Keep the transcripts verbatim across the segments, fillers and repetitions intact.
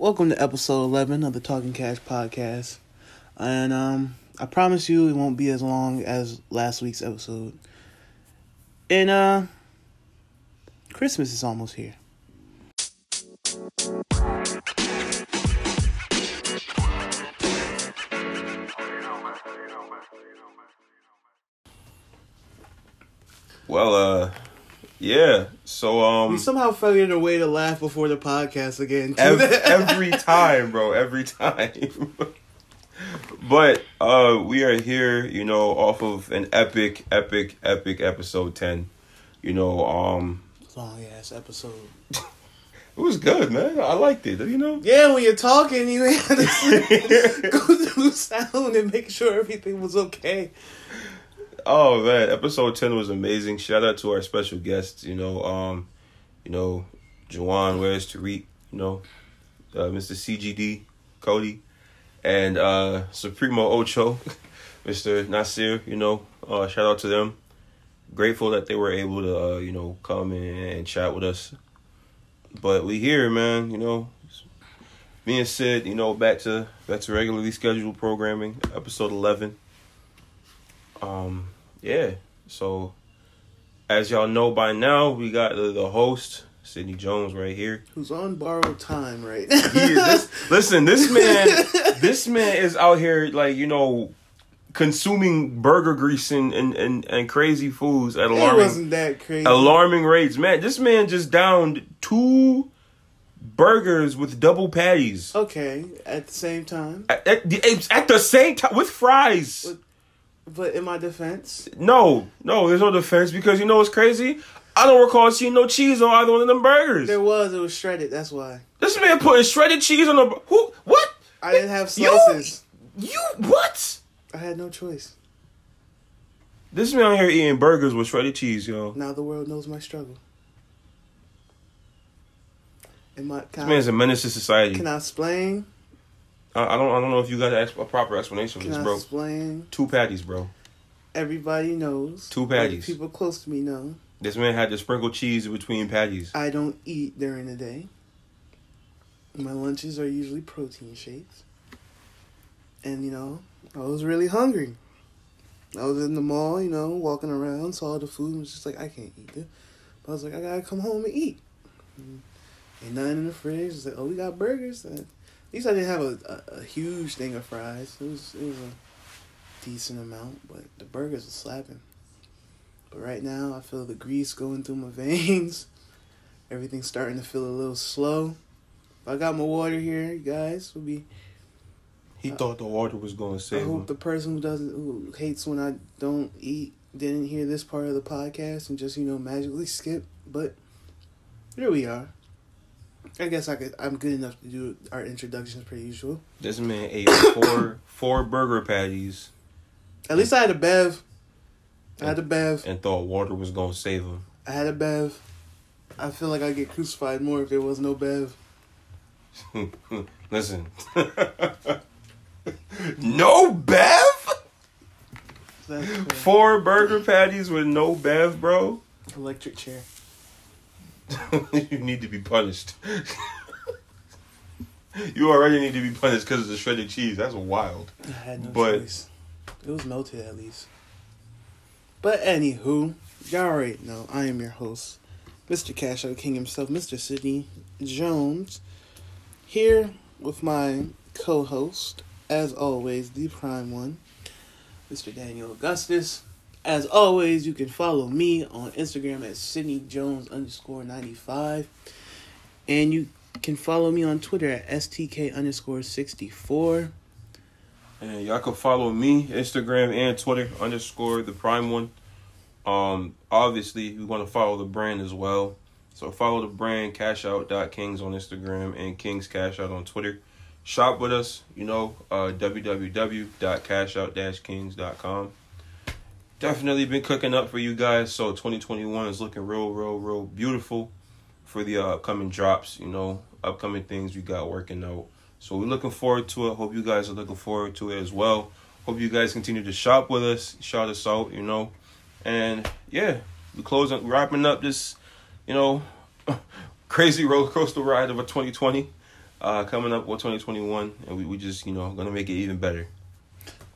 Welcome to episode eleven of the Talking Cash podcast, and um, I promise you it won't be as long as last week's episode. And uh, Christmas is almost here. Well, uh, yeah, so, um... we somehow figured a way to laugh before the podcast again. Ev- every time, bro, every time. But, uh, we are here, you know, off of an epic, epic, epic episode ten. You know, um... long-ass episode. It was good, man. I liked it, you know? Yeah, when you're talking, you had to go through sound and make sure everything was okay. Oh man, episode ten was amazing. Shout out to our special guests, you know, um, you know, Juwan, where's Tariq, you know, uh, Mister C G D, Cody, and uh, Supremo Ocho, Mister Nasir, you know, uh, shout out to them. Grateful that they were able to, uh, you know, come and, and chat with us. But we here, man, you know, me and Sid, you know, back to, back to regularly scheduled programming, episode eleven. Um, yeah, so as y'all know by now, we got the, the host, Sidney Jones, right here. Who's on borrowed time right now. He is, this, listen, this man, this man is out here, like, you know, consuming burger grease and, and, and, and crazy foods at alarming, it wasn't that crazy. alarming rates. Man, this man just downed two burgers with double patties. Okay, at the same time. At, at, at the same time, with fries. With- But in my defense? No. No, there's no defense because you know what's crazy? I don't recall seeing no cheese on either one of them burgers. There was. It was shredded. That's why. This man putting shredded cheese on a... Who? What? I didn't have slices. You? you what? I had no choice. This man out here eating burgers with shredded cheese, yo. Now the world knows my struggle. And my, this man's a menace to society. Can I explain? I don't. I don't know if you got a proper explanation for this, bro. Can I explain? Two patties, bro. Everybody knows. Two patties. People close to me know. This man had to sprinkle cheese between patties. I don't eat during the day. My lunches are usually protein shakes. And you know, I was really hungry. I was in the mall, you know, walking around, saw the food, and was just like, I can't eat this. But I was like, I gotta come home and eat. And ain't nothing in the fridge. It's like, oh, we got burgers. And at least I didn't have a, a, a huge thing of fries. It was it was a decent amount, but the burgers were slapping. But right now, I feel the grease going through my veins. Everything's starting to feel a little slow. But I got my water here, you guys. Will be. He uh, thought the water was going to save him. I hope the person who doesn't, who hates when I don't eat, didn't hear this part of the podcast and just, you know, magically skip. But here we are. I guess I could, I'm good enough to do our introductions per usual. This man ate four four burger patties. At least I had a Bev. I and, had a Bev. And thought water was going to save him. I had a Bev. I feel like I'd get crucified more if there was no Bev. Listen. No Bev? Four burger patties with no Bev, bro? Electric chair. You need to be punished. You already need to be punished because of the shredded cheese. That's wild. I had no but... choice. It was melted at least. But anywho, y'all already know I am your host, Mister Cash Out King himself, Mister Sidney Jones, here with my co-host, as always, the prime one, Mister Daniel Augustus. As always, you can follow me on Instagram at SidneyJones underscore ninety-five. And you can follow me on Twitter at S T K underscore sixty-four. And y'all can follow me, Instagram and Twitter underscore the prime one. Um, obviously, we want to follow the brand as well. So follow the brand, cashout.kings on Instagram and kingscashout on Twitter. Shop with us, you know, uh, w w w dot cashout dash kings dot com. Definitely been cooking up for you guys. So twenty twenty-one is looking real, real, real beautiful for the uh, upcoming drops, you know, upcoming things we got working out. So we're looking forward to it. Hope you guys are looking forward to it as well. Hope you guys continue to shop with us. Shout us out, you know. And yeah, we're closing, wrapping up this, you know, crazy roller coaster ride of a twenty twenty. uh, coming up with twenty twenty-one, and we, we just, you know, gonna make it even better.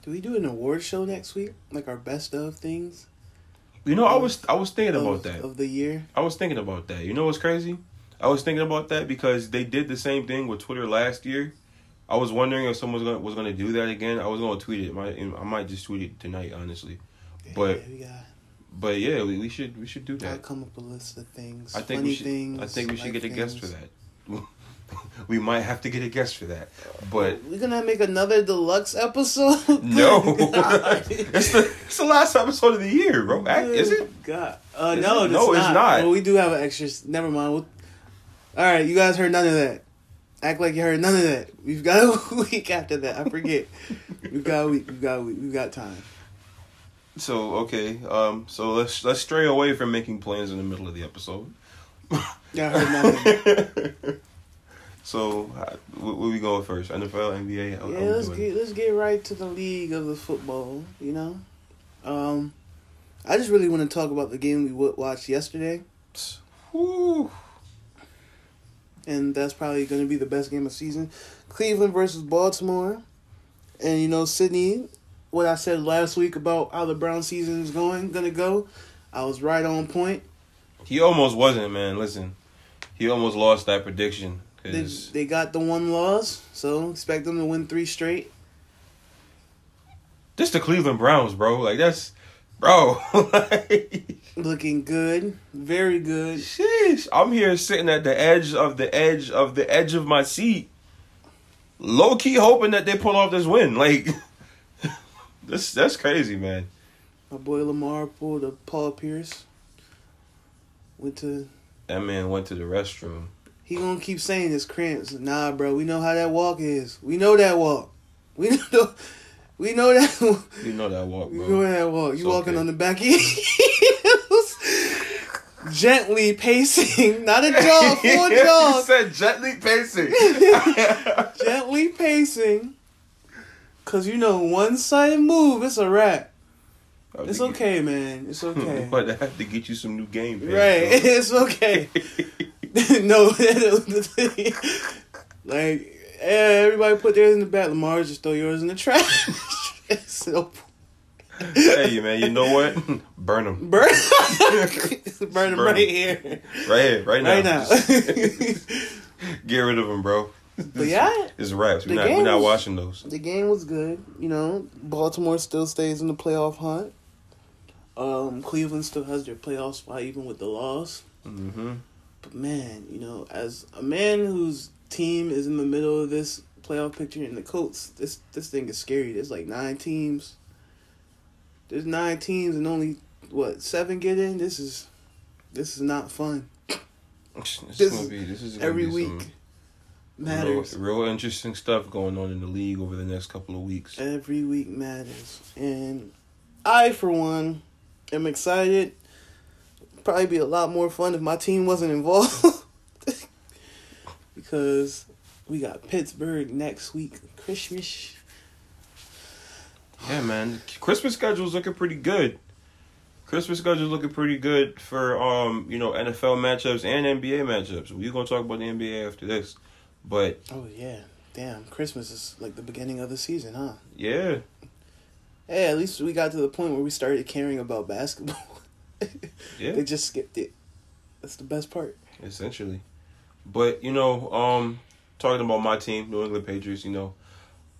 Do we do an award show next week? Like our best of things? You know, of, I was I was thinking about of, that. Of the year? I was thinking about that. You know what's crazy? I was thinking about that because they did the same thing with Twitter last year. I was wondering if someone was gonna, was gonna do that again. I was gonna tweet it. Might, I might just tweet it tonight, honestly. Yeah, but yeah, got, but yeah, we, we should we should do that. I'll come up with a list of things. I think funny we should. Things, I think we should get things. a guest for that. We might have to get a guest for that. But we're gonna make another deluxe episode. No, it's the it's the last episode of the year, bro. Good is it? God, uh, is no, it? no, it's not. not. Well, we do have an extra. Never mind. We'll, all right, you guys heard none of that. Act like you heard none of that. We've got a week after that. I forget. We've got a week. We've got a week. We've got time. So okay, um, so let's let's stray away from making plans in the middle of the episode. Yeah, I heard nothing. So, where we going first? N F L, N B A? How, yeah, how let's get let's get right to the league of the football, you know? Um, I just really want to talk about the game we watched yesterday. Woo. And that's probably going to be the best game of the season. Cleveland versus Baltimore. And, you know, Sydney, what I said last week about how the Browns season is going, going to go, I was right on point. He almost wasn't, man. Listen, he almost lost that prediction. They, they got the one loss, so expect them to win three straight. This the Cleveland Browns, bro. Like, that's... Bro. Like, looking good. Very good. Sheesh. I'm here sitting at the edge of the edge of the edge of my seat. Low-key hoping that they pull off this win. Like, this that's crazy, man. My boy Lamar pulled a Paul Pierce. Went to... That man went to the restroom. He gonna keep saying his cramps. Nah, bro. We know how that walk is. We know that walk. We know. We know that. You know that walk, bro. You know that walk. You walking okay. on the back heels, gently pacing, not a jog, full jog. You said gently pacing. Gently pacing, cause you know one side move, it's a wrap. It's okay, get... man. It's okay. But I have to get you some new game, man. Right. Bro. It's okay. No, like, everybody put theirs in the back. Lamar, just throw yours in the trash. So, hey, man, you know what? Burn them. Burn them. Burn them right here. Right here, right now. Right now. Just, get rid of them, bro. But yeah. It's wraps. We're not, we're not watching those. The game was good. You know, Baltimore still stays in the playoff hunt. Um, Cleveland still has their playoff spot, even with the loss. Mm-hmm. But man, you know, as a man whose team is in the middle of this playoff picture and the Colts, this this thing is scary. There's like nine teams. There's nine teams and only, what, seven get in? This is this is not fun. This, this gonna is be, this is gonna every be week some matters. Real, real interesting stuff going on in the league over the next couple of weeks. Every week matters. And I, for one, am excited. Probably be a lot more fun if my team wasn't involved. Because we got Pittsburgh next week. Christmas. Yeah, man. Christmas schedule's looking pretty good. Christmas schedule's looking pretty good for, um, you know, N F L matchups and N B A matchups. We're going to talk about the N B A after this. But... Oh, yeah. Damn. Christmas is like the beginning of the season, huh? Yeah. Hey, at least we got to the point where we started caring about basketball. Yeah. They just skipped it. That's the best part. Essentially. But, you know, um, talking about my team, New England Patriots, you know,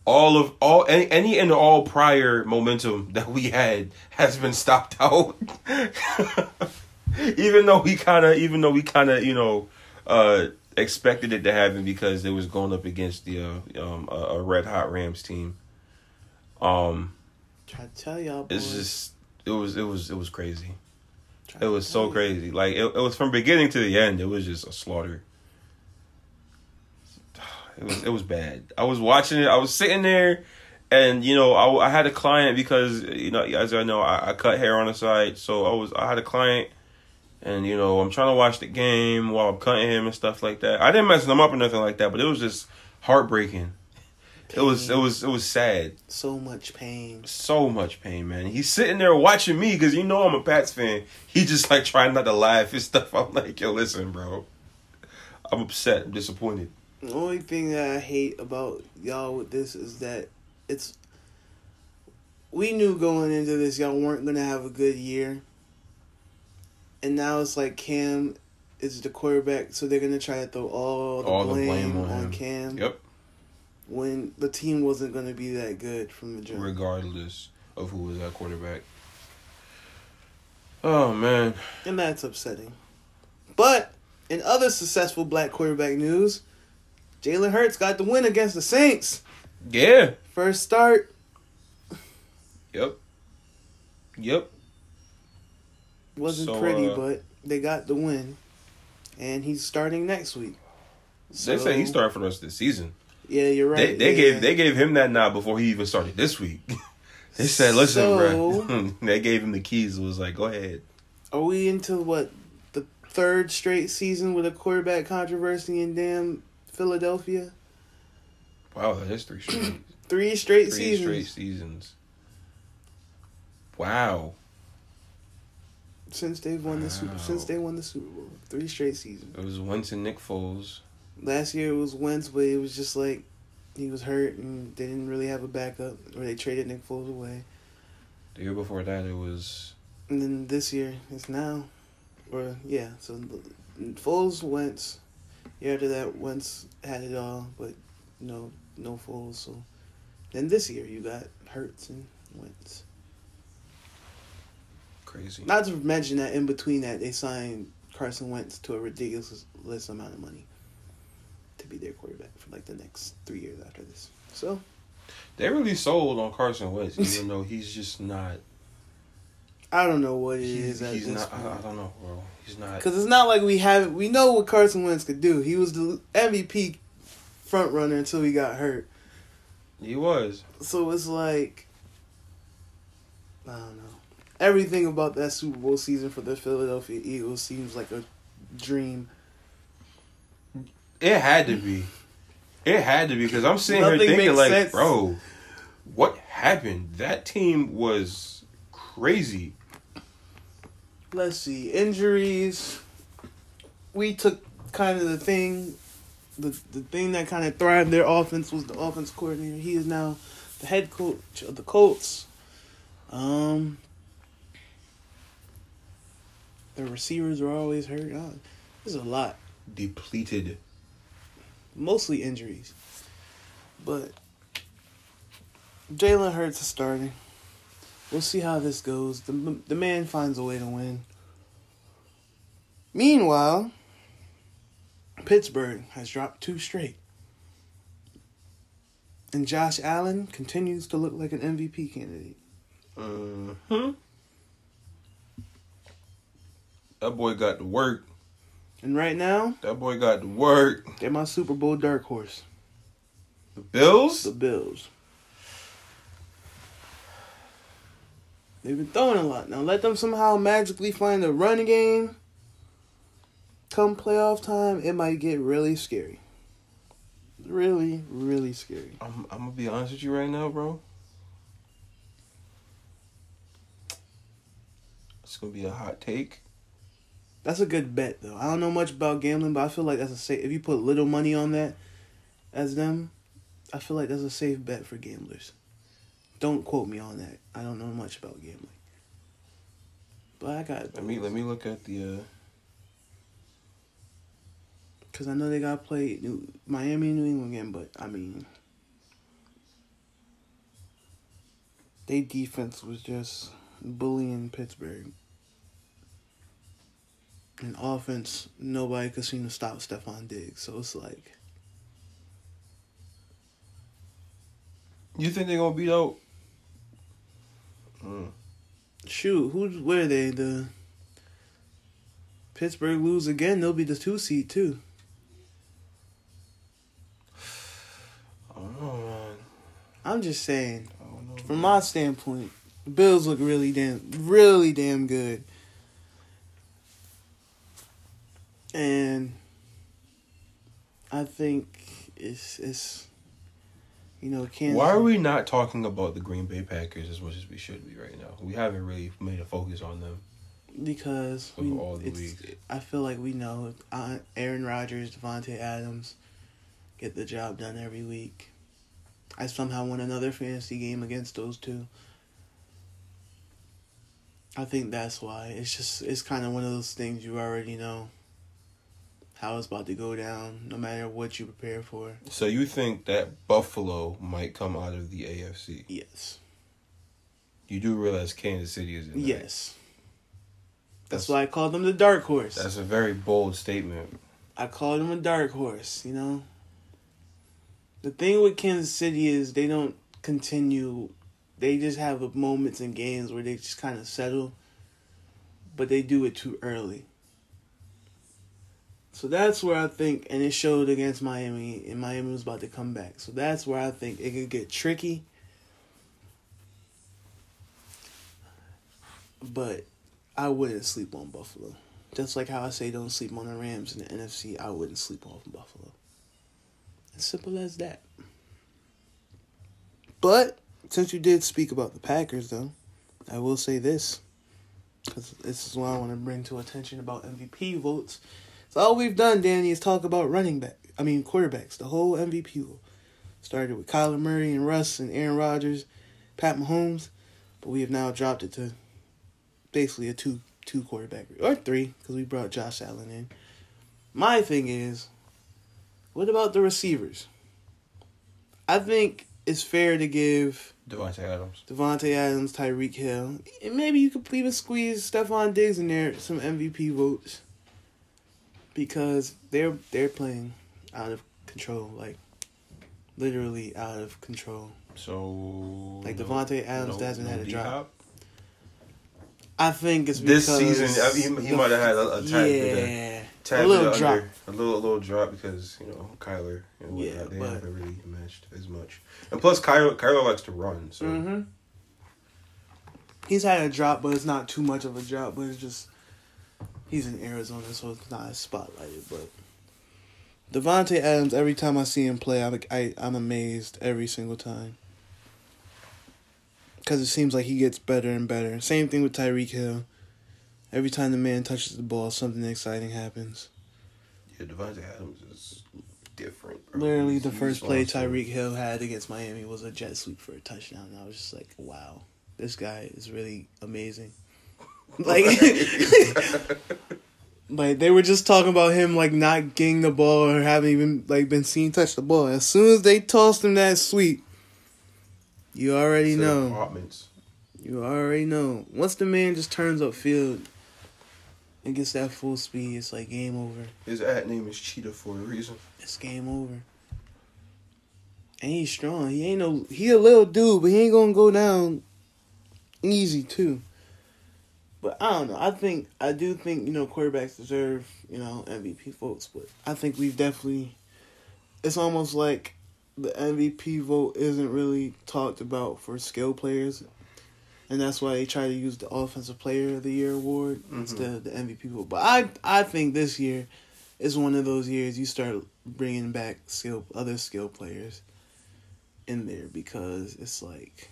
all of all any, any and all prior momentum that we had has been stopped out. Even though we kind of, even though we kind of, you know, uh, expected it to happen because it was going up against the uh, um a, a red hot Rams team. Um, try to tell y'all, boys. It's just. It was it was it was crazy. It was so crazy. Like it, it was from beginning to the end. It was just a slaughter. It was it was bad. I was watching it. I was sitting there, and you know I, I had a client because you know as I know I, I cut hair on the side, so I was I had a client, and you know I'm trying to watch the game while I'm cutting him and stuff like that. I didn't mess them up or nothing like that, but it was just heartbreaking. Pain. It was it was it was sad. So much pain. So much pain, man. He's sitting there watching me because you know I'm a Pats fan. He just like trying not to laugh and stuff. I'm like, yo, listen, bro. I'm upset. I'm disappointed. The only thing that I hate about y'all with this is that it's... we knew going into this y'all weren't going to have a good year. And now it's like Cam is the quarterback, so they're going to try to throw all the all blame, the blame on, on Cam. Yep. When the team wasn't going to be that good from the jump. Regardless of who was that quarterback. Oh, man. And that's upsetting. But in other successful black quarterback news... Jalen Hurts got the win against the Saints. Yeah. First start. Yep. Yep. Wasn't so, pretty, uh, but they got the win. And he's starting next week. So, they say he started for the rest of the season. Yeah, you're right. They, they, yeah. gave, they gave him that nod before he even started this week. They said, listen, so, bro. They gave him the keys. It was like, go ahead. Are we into, what, the third straight season with a quarterback controversy and damn... Philadelphia. Wow, that is three straight. three straight three seasons. Three straight seasons. Wow. Since they've won wow. the Super since they won the Super Bowl. Three straight seasons. It was Wentz and Nick Foles. Last year it was Wentz, but it was just like he was hurt and they didn't really have a backup, or they traded Nick Foles away. The year before that it was... And then this year it's now. Or yeah, so Foles, Wentz. Year after that, Wentz had it all, but no, no Foles. So then this year you got Hurts and Wentz. Crazy. Not to mention that in between that they signed Carson Wentz to a ridiculous amount of money to be their quarterback for like the next three years after this. So they really sold on Carson Wentz, even though he's just not. I don't know what it he, is. At he's this not. Point. I, I don't know, bro. He's not. Because it's not like we have. We know what Carson Wentz could do. He was the M V P front runner until he got hurt. He was. So it's like, I don't know. Everything about that Super Bowl season for the Philadelphia Eagles seems like a dream. It had to be. It had to be because I'm sitting here thinking like, sense. Bro, what happened? That team was crazy. Let's see. Injuries. We took kind of the thing, the the thing that kind of thrived their offense was the offense coordinator. He is now the head coach of the Colts. Um, the receivers are always hurt. Oh, there's a lot. Depleted. Mostly injuries. But Jalen Hurts is starting. We'll see how this goes. The the man finds a way to win. Meanwhile, Pittsburgh has dropped two straight. And Josh Allen continues to look like an M V P candidate. Uh-huh. That boy got to work. And right now... That boy got to work. They're my Super Bowl dark horse. The Bills? The Bills. They've been throwing a lot. Now let them somehow magically find a run game. Come playoff time, it might get really scary. Really, really scary. I'm I'm gonna be honest with you right now, bro. It's gonna be a hot take. That's a good bet, though. I don't know much about gambling, but I feel like that's a safe. If you put little money on that, as them, I feel like that's a safe bet for gamblers. Don't quote me on that. I don't know much about gambling, but I got. Let me let me look at the. Uh... Cause I know they got to play New Miami and New England again, but I mean, they defense was just bullying Pittsburgh, and offense nobody could seem to stop Stephon Diggs. So it's like. You think they're gonna beat out? Mm. Shoot, who's where they the Pittsburgh lose again? They'll be the two seed too. I don't know, man. I'm just saying. I don't know, from man. my standpoint, the Bills look really damn, really damn good, and I think it's it's. You know, Kansas. Why are we not talking about the Green Bay Packers as much as we should be right now? We haven't really made a focus on them. Because we, all the I feel like we know Aaron Rodgers, Davante Adams, get the job done every week. I somehow won another fantasy game against those two. I think that's why. It's just, it's kind of one of those things you already know how it's about to go down, no matter what you prepare for. So you think that Buffalo might come out of the A F C? Yes. You do realize Kansas City is in there? Yes. That's, that's why I called them the dark horse. That's a very bold statement. I called them a dark horse, you know? The thing with Kansas City is they don't continue. They just have moments in games where they just kind of settle, but they do it too early. So that's where I think, and it showed against Miami, and Miami was about to come back. So that's where I think it could get tricky. But I wouldn't sleep on Buffalo. Just like how I say don't sleep on the Rams in the N F C, I wouldn't sleep on Buffalo. As simple as that. But since you did speak about the Packers, though, I will say this, because this is what I want to bring to attention about M V P votes. So all we've done, Danny, is talk about running back. I mean, quarterbacks. The whole M V P vote started with Kyler Murray and Russ and Aaron Rodgers, Pat Mahomes, but we have now dropped it to basically a two two quarterback or three because we brought Josh Allen in. My thing is, what about the receivers? I think it's fair to give Davante Adams, Davante Adams, Tyreek Hill, and maybe you could even squeeze Stephon Diggs in there some M V P votes because they're they're playing out of control, like literally out of control. So like Davante Adams no, hasn't no had a D-hop? drop. I think it's because this season. I mean, he might have had a, a time yeah. A little under, drop. A little, a little drop because, you know, Kyler and whatnot, yeah, they but, haven't really matched as much. And plus, Kyler, Kyler likes to run, so. Mm-hmm. He's had a drop, but it's not too much of a drop, but it's just, he's in Arizona, so it's not as spotlighted, but. Davante Adams, every time I see him play, I'm, I, I'm amazed every single time. Because it seems like he gets better and better. Same thing with Tyreek Hill. Every time the man touches the ball, something exciting happens. Yeah, Davante Adams is different, bro. Literally, the first play Tyreek Hill had against Miami was a jet sweep for a touchdown. And I was just like, wow, this guy is really amazing. Like, like they were just talking about him, like, not getting the ball or having even, like, been seen touch the ball. As soon as they tossed him that sweep, you already know. Apartments. You already know. Once the man just turns upfield and gets that full speed, it's like game over. His ad name is Cheetah for a reason. It's game over. And he's strong. He ain't no he a little dude, but he ain't gonna go down easy too. But I don't know. I think I do think, you know, quarterbacks deserve, you know, M V P votes, but I think we've definitely it's almost like the M V P vote isn't really talked about for skill players. And that's why they try to use the Offensive Player of the Year award mm-hmm. instead of the M V P award. But I, I think this year is one of those years you start bringing back skill, other skill players in there because it's like.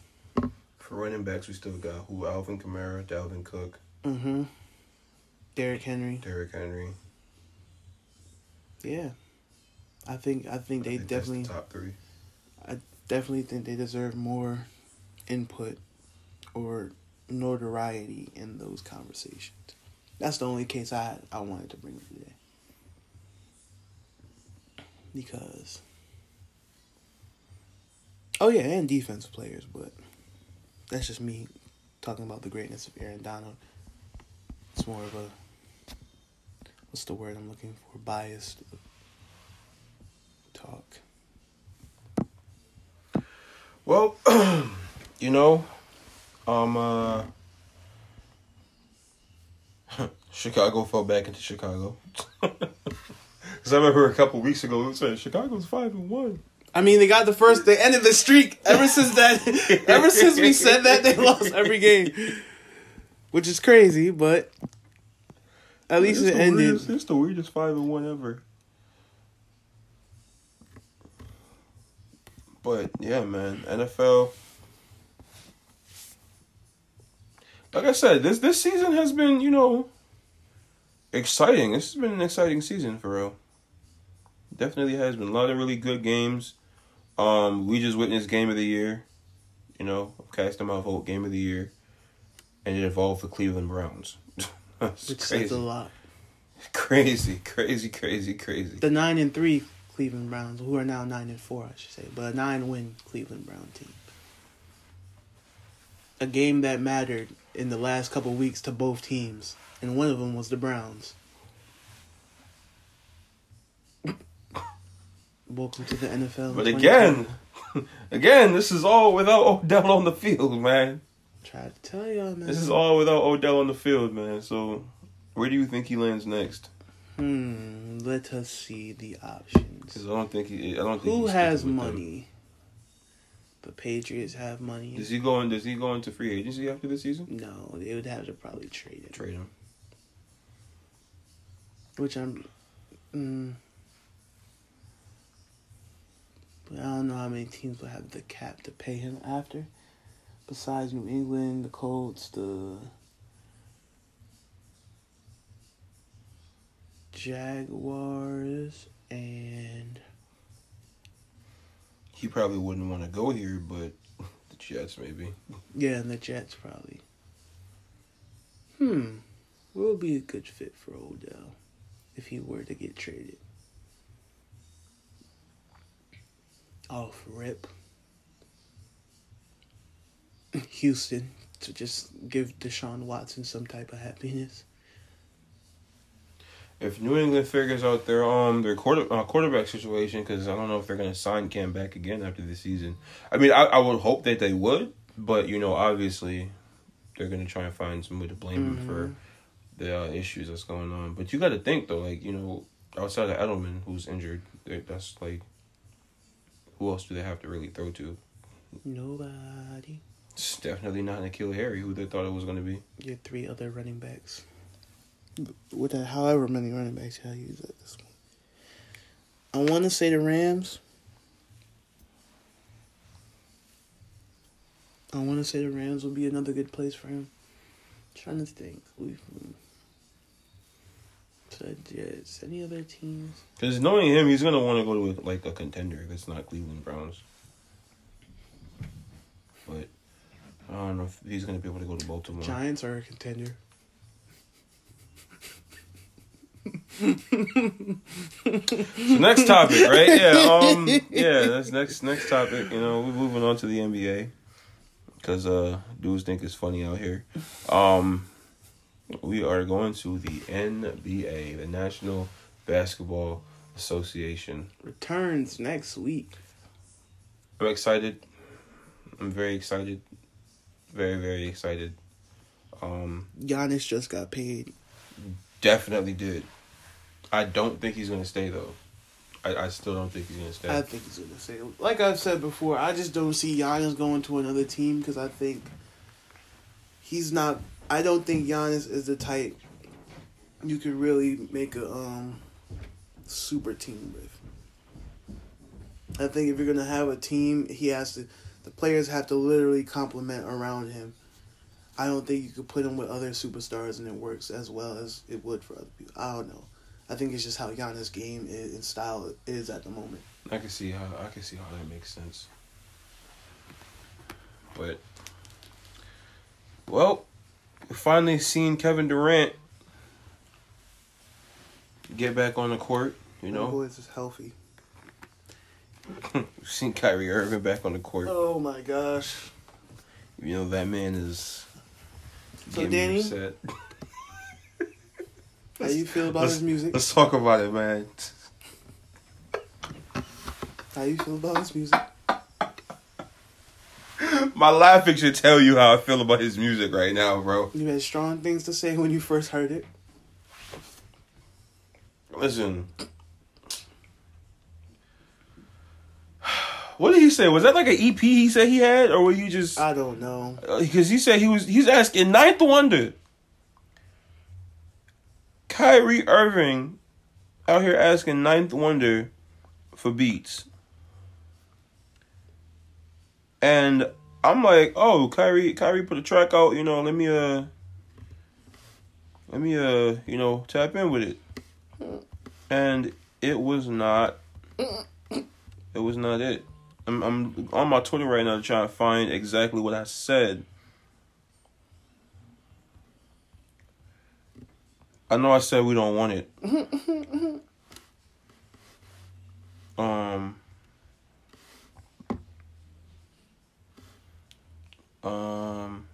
For running backs, we still got who? Alvin Kamara, Dalvin Cook. Mm-hmm. Derrick Henry. Derrick Henry. Yeah. I think I think I they think definitely. That's the top three. I definitely think they deserve more input or notoriety in those conversations. That's the only case I I wanted to bring up today. Because... Oh, yeah, and defensive players, but that's just me talking about the greatness of Aaron Donald. It's more of a... What's the word I'm looking for? Biased talk. Well, you know... Um, uh, Chicago fell back into Chicago. Because I remember a couple weeks ago, it said Chicago's five and one. I mean, they got the first, they ended the streak. Ever since that, ever since we said that, they lost every game, which is crazy. But at least it ended. Weirdest, it's the weirdest five and one ever. But yeah, man, N F L. Like I said, this this season has been, you know, exciting. This has been an exciting season for real. Definitely has been a lot of really good games. Um, we just witnessed Game of the Year. You know, cast them out vote Game of the Year. And it involved the Cleveland Browns. That's Which crazy. Says a lot. Crazy, crazy, crazy, crazy. The nine and three Cleveland Browns, who are now nine and four, I should say, but a nine win Cleveland Brown team. A game that mattered in the last couple of weeks to both teams, and one of them was the Browns. Welcome to the N F L. But again, again, this is all without Odell on the field, man. Tried to tell y'all, man. This is all without Odell on the field, man. So, where do you think he lands next? Hmm. Let us see the options. Because I don't think he. I don't think. Who has money? Him. The Patriots have money. Does he go in? Does he go into free agency after this season? No, they would have to probably trade him. Trade him. Which I'm. Mm, I don't know how many teams would have the cap to pay him after. Besides New England, the Colts, the Jaguars, and... He probably wouldn't want to go here, but the Jets maybe. Yeah, and the Jets probably. Hmm. What would be a good fit for Odell if he were to get traded? Off rip. Houston, to just give Deshaun Watson some type of happiness. If New England figures out their um their quarter uh, quarterback situation, because I don't know if they're gonna sign Cam back again after this season. I mean, I, I would hope that they would, but you know, obviously, they're gonna try and find some way to blame mm-hmm. him for the uh, issues that's going on. But you got to think though, like you know, outside of Edelman, who's injured, that's like, who else do they have to really throw to? Nobody. It's definitely not N'Keal Harry, who they thought it was going to be. Your three other running backs. With that, however many running backs you use at this point. I want to say the Rams. I want to say the Rams would be another good place for him. I'm trying to think. We've... The Jets. Any other teams? Because knowing him, he's going to want to go to, a, like, a contender that's not Cleveland Browns. But... I don't know if he's going to be able to go to Baltimore. Giants are a contender. So next topic, right? Yeah, um, yeah. That's next next topic. You know, we're moving on to the N B A because uh, dudes think it's funny out here. Um, we are going to the N B A, the National Basketball Association. Returns next week. I'm excited. I'm very excited. Very, very excited. Um, Giannis just got paid. Definitely did. I don't think he's going to stay, though. I, I still don't think he's going to stay. I think he's going to stay. Like I've said before, I just don't see Giannis going to another team because I think he's not... I don't think Giannis is the type you could really make a um, super team with. I think if you're going to have a team, he has to... The players have to literally complement around him. I don't think you could put him with other superstars and it works as well as it would for other people. I don't know. I think it's just how Giannis' game is and style is at the moment. I can see how I can see how that makes sense. But well, we've finally seen Kevin Durant get back on the court. You know, boy is healthy. We've seen Kyrie Irving back on the court. Oh my gosh! You know that man is. So Danny, upset. How you feel about let's, his music? Let's talk about it, man. How you feel about his music? My laughing should tell you how I feel about his music right now, bro. You had strong things to say when you first heard it. Listen. What did he say? Was that like an E P he said he had? Or were you just... I don't know. Because he said he was... He's asking Ninth Wonder. Kyrie Irving out here asking Ninth Wonder for beats. And I'm like, oh, Kyrie Kyrie put a track out. You know, let me, uh... Let me, uh, you know, tap in with it. And It was not. It was not it. I'm, I'm on my Twitter right now trying to find exactly what I said. I know I said we don't want it. um. Um.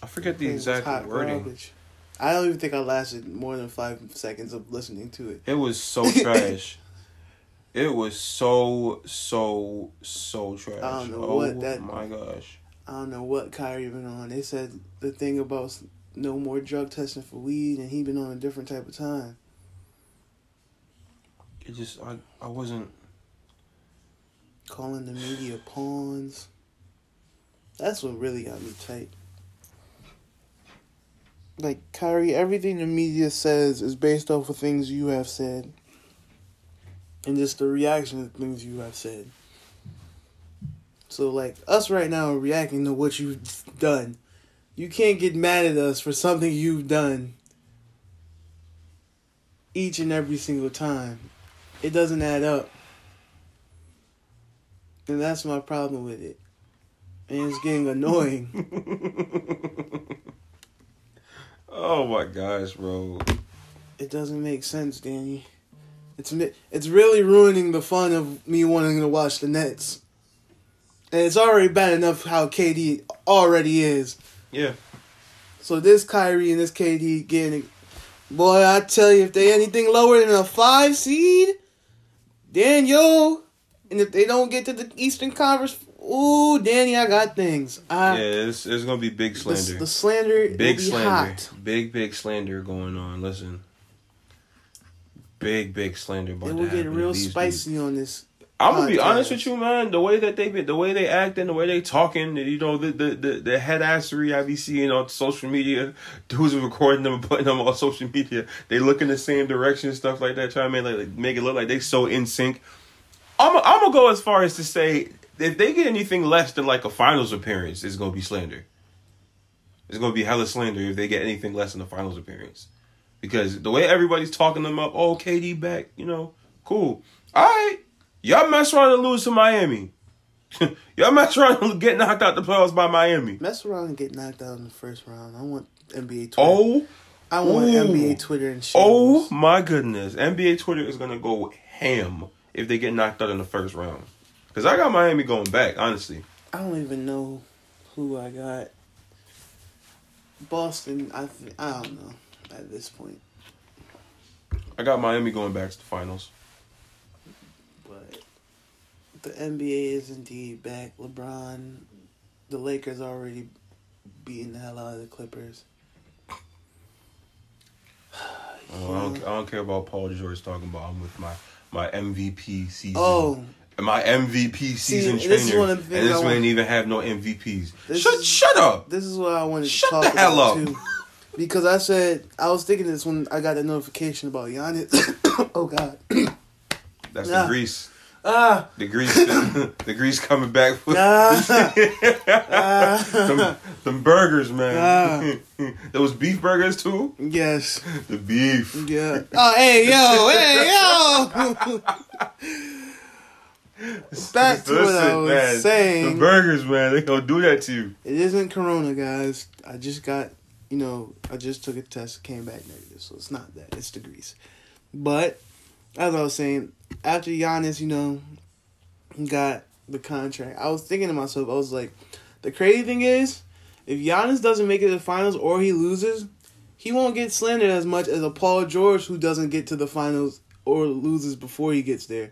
I forget the exact wording. Garbage. I don't even think I lasted more than five seconds of listening to it. It was so trash. It was so, so, so trash. I don't know oh, what that... Oh, my gosh. I don't know what Kyrie been on. They said the thing about no more drug testing for weed, and he been on a different type of time. It just... I, I wasn't... Calling the media pawns. That's what really got me tight. Like, Kyrie, everything the media says is based off of things you have said. And just the reaction to things you have said. So, like, us right now are reacting to what you've done. You can't get mad at us for something you've done each and every single time. It doesn't add up. And that's my problem with it. And it's getting annoying. Oh, my gosh, bro. It doesn't make sense, Danny. It's it's really ruining the fun of me wanting to watch the Nets. And it's already bad enough how K D already is. Yeah. So this Kyrie and this K D getting... Boy, I tell you, if they anything lower than a five seed, then yo. And if they don't get to the Eastern Conference... Ooh, Danny, I got things. I, yeah, it's, it's going to be big slander. The, the slander big will be slander. Hot. Big, big slander going on. Listen. Big, big slander. It will get real spicy dudes. On this. I'm gonna be honest with you, man. The way that they be, the way they acting, the way they talking, you know, the the the, the head assery I be seeing on social media. Dudes are recording them and putting them on social media. They look in the same direction and stuff like that, trying to make, like, make it look like they so in sync. I'm I'm gonna go as far as to say if they get anything less than like a finals appearance, it's gonna be slander. It's gonna be hella slander if they get anything less than a finals appearance. Because the way everybody's talking them up, oh, K D back, you know, cool. All right, y'all mess around and lose to Miami. Y'all mess around and get knocked out the playoffs by Miami. Mess around and get knocked out in the first round. I want N B A Twitter. Oh. I want ooh. N B A Twitter and shit. Oh, my goodness. N B A Twitter is going to go ham if they get knocked out in the first round. Because I got Miami going back, honestly. I don't even know who I got. Boston, I th- I don't know. At this point, I got Miami going back to the finals. But the N B A is indeed back. LeBron, the Lakers already beating the hell out of the Clippers. yeah. oh, I, don't, I don't care about Paul George talking about I'm with my, my M V P season. Oh, my M V P season See, this trainer, is and this man didn't even have no M V Ps. Shut is, shut up. This is what I wanted shut to talk about. Shut the hell up. Too. Because I said, I was thinking this when I got a notification about Giannis. Oh, God. That's nah. the grease. Ah. The grease. The grease coming back. For nah. ah. Some, some burgers, man. Ah. There was beef burgers, too? Yes. The beef. Yeah. Oh, hey, yo. Hey, yo. Back to Listen, what I was man. saying. The burgers, man. They gonna do that to you. It isn't Corona, guys. I just got... You know, I just took a test, came back negative, so it's not that. It's the grease. But, as I was saying, after Giannis, you know, got the contract, I was thinking to myself, I was like, the crazy thing is, if Giannis doesn't make it to the finals or he loses, he won't get slandered as much as a Paul George who doesn't get to the finals or loses before he gets there.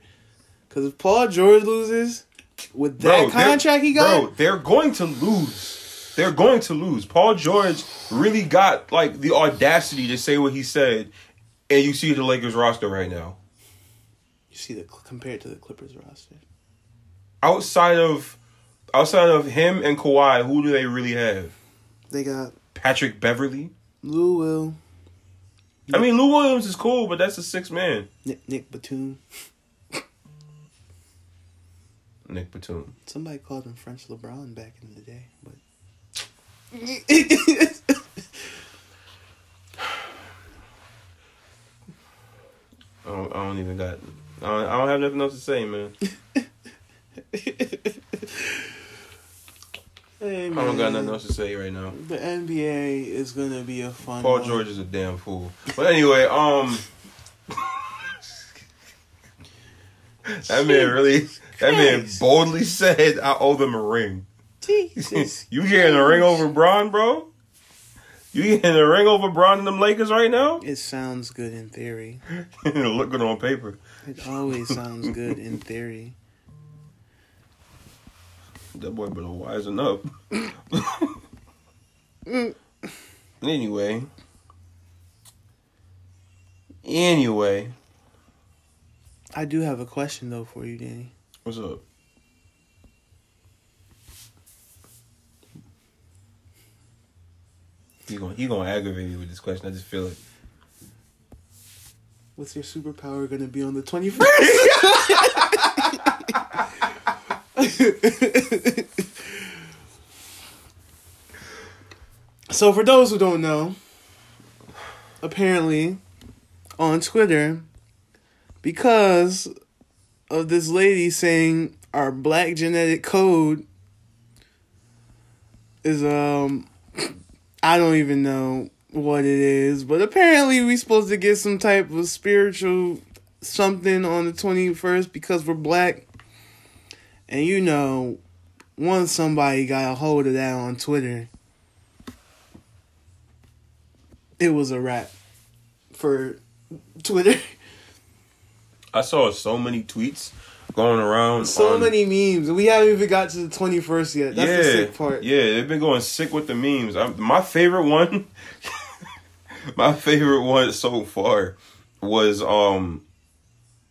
Because if Paul George loses, with that bro, contract he got... Bro, they're going to lose. They're going to lose. Paul George really got, like, the audacity to say what he said, and you see the Lakers roster right now. You see the compared to the Clippers roster. Outside of outside of him and Kawhi, who do they really have? They got Patrick Beverly, Lou Will. I mean, Lou Williams is cool, but that's a six man. Nick, Nick Batum. Nick Batum. Somebody called him French LeBron back in the day, but. I, don't, I I don't even got... I don't, I don't have nothing else to say, man. Hey, man. I don't got nothing else to say right now. The N B A is going to be a fun Paul one. George is a damn fool. But anyway, um... that man really... That man boldly said, I owe them a ring. Jesus. You getting a ring over Bron, bro? You getting a ring over Bron and them Lakers right now? It sounds good in theory. It'll look good on paper. It always sounds good in theory. That boy better wisen up. Anyway. Anyway. I do have a question, though, for you, Danny. What's up? He gonna, he gonna aggravate me with this question. I just feel it. What's your superpower gonna be on the twenty-first? So for those who don't know, apparently on Twitter, because of this lady saying our black genetic code is um. I don't even know what it is, but apparently we're supposed to get some type of spiritual something on the twenty-first because we're black. And you know, once somebody got a hold of that on Twitter, it was a wrap for Twitter. I saw so many tweets going around. So on... many memes. We haven't even got to the twenty-first yet. That's yeah, the sick part. Yeah, they've been going sick with the memes. I'm, my favorite one, my favorite one so far was um